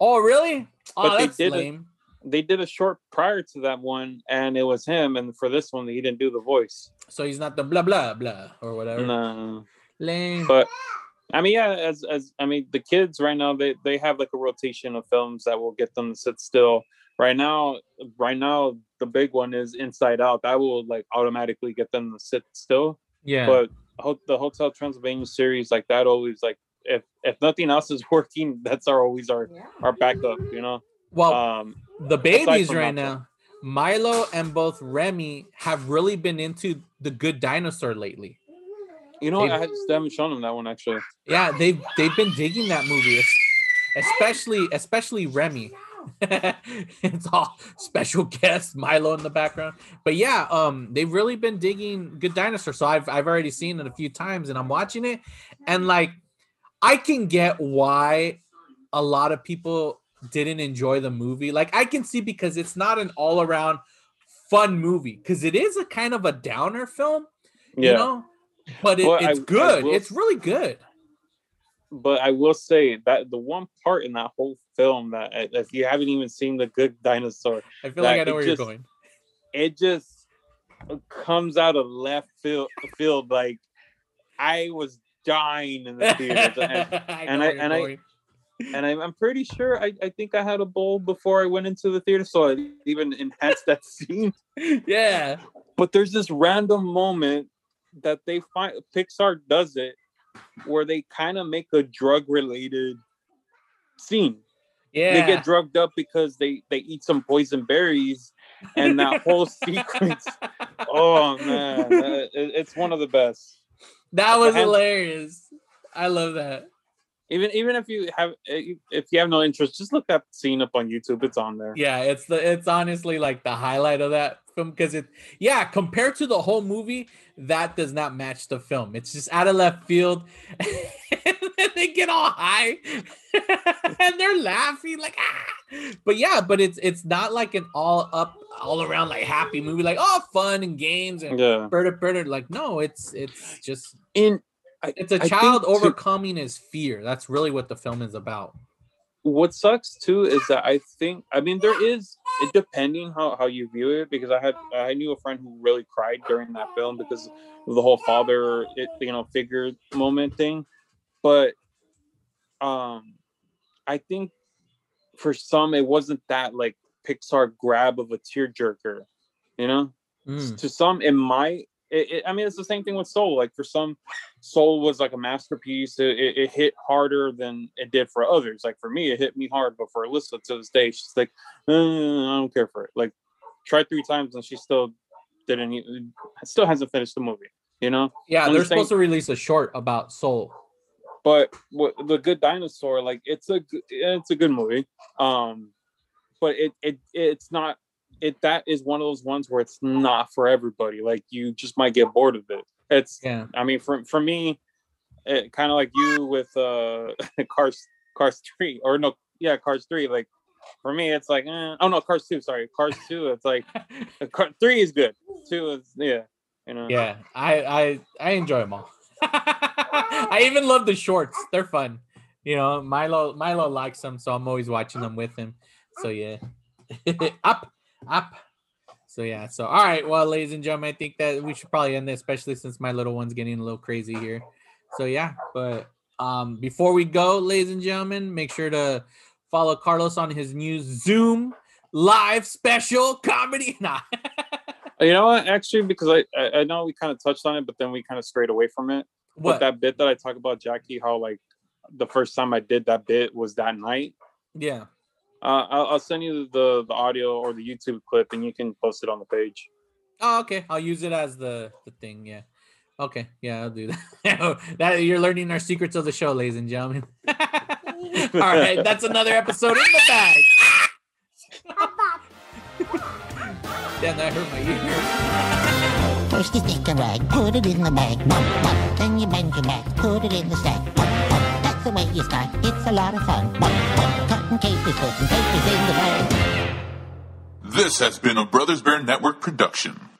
Oh, really? Oh, but that's they did lame. A, they did a short prior to that one, and it was him. And for this one, he didn't do the voice. So he's not the blah, blah, blah, or whatever. No. Lame. But, I mean, yeah, as as I mean, the kids right now, they, they have like a rotation of films that will get them to sit still. Right now, right now, the big one is Inside Out. That will like automatically get them to sit still. Yeah. But ho- the Hotel Transylvania series, like that, always like if if nothing else is working, that's our always our yeah. our backup, you know. Well, um, the babies right Malcolm. now, Milo and both Remy have really been into The Good Dinosaur lately. You know, they've, I just haven't shown them that one actually. Yeah, they've they've been digging that movie, especially especially Remy. It's all special guest Milo in the background, but yeah, um, they've really been digging Good Dinosaur. So I've I've already seen it a few times, and I'm watching it, and like, I can get why a lot of people didn't enjoy the movie. Like, I can see because it's not an all around fun movie because it is a kind of a downer film, yeah. you know. But it, well, it's I, good. I will... It's really good. But I will say that the one part in that whole film that if you haven't even seen The Good Dinosaur, I feel like I know where just, you're going. It just comes out of left field. field like I was dying in the theater, and, I and, I, and, I, and I and I I'm pretty sure I, I think I had a bowl before I went into the theater, so I even enhanced that scene. Yeah. But there's this random moment that they find Pixar does it. Where they kind of make a drug-related scene. Yeah, they get drugged up because they, they eat some poison berries, and that whole sequence. Oh man, it, it's one of the best. That was and, hilarious. I love that. Even even if you have if you have no interest, just look that scene up on YouTube. It's on there. Yeah, it's the it's honestly like the highlight of that film because it yeah compared to the whole movie, that does not match the film. It's just out of left field. And then they get all high and they're laughing like ah. But yeah, but it's it's not like an all up all around like happy movie like oh fun and games and yeah. Birder, birder. Like no, it's it's just in it's a I, child I overcoming too, his fear. That's really what the film is about. What sucks too is that I think I mean there is it depending how, how you view it because I had I knew a friend who really cried during that film because of the whole father it, you know figure moment thing. But um I think for some it wasn't that like Pixar grab of a tearjerker, you know? Mm. To some it might It, it, I mean, it's the same thing with Soul. Like for some, Soul was like a masterpiece. It, it, it hit harder than it did for others. Like for me, it hit me hard, but for Alyssa to this day, she's like, mm, I don't care for it. Like tried three times and she still didn't, still hasn't finished the movie, you know? Yeah, they're supposed to release a short about Soul. But what, The Good Dinosaur, like it's a, it's a good movie. Um, but it, it it's not, It that is one of those ones where it's not for everybody. Like you just might get bored of it. It's yeah. I mean, for for me, it kind of like you with uh Cars Cars three or no, yeah, Cars three. Like for me, it's like eh. oh no, Cars two. Sorry, Cars two. It's like car, three is good. Two is yeah, you know. Yeah, I I, I enjoy them all. I even love the shorts. They're fun. You know, Milo Milo likes them, so I'm always watching them with him. So yeah, up. Up, so yeah, so all right. Well, ladies and gentlemen, I think that we should probably end this, especially since my little one's getting a little crazy here. So yeah, but um, before we go, ladies and gentlemen, make sure to follow Carlos on his new Zoom live special comedy. Nah. You know what? Actually, because I I know we kind of touched on it, but then we kind of strayed away from it. What but that bit that I talk about, Jackie? How like the first time I did that bit was that night. Yeah. Uh, I'll, I'll send you the, the audio or the YouTube clip, and you can post it on the page. Oh, okay. I'll use it as the, the thing. Yeah. Okay. Yeah, I'll do that. That you're learning our secrets of the show, ladies and gentlemen. All right, that's another episode in the bag. Damn, that hurt my ear. First you take a rag, put it in the bag, bump, bump. Then you bend your back, put it in the sack, bump, bump. That's the way you start. It's a lot of fun. Bump, bump. This has been a Brothers Bear Network production.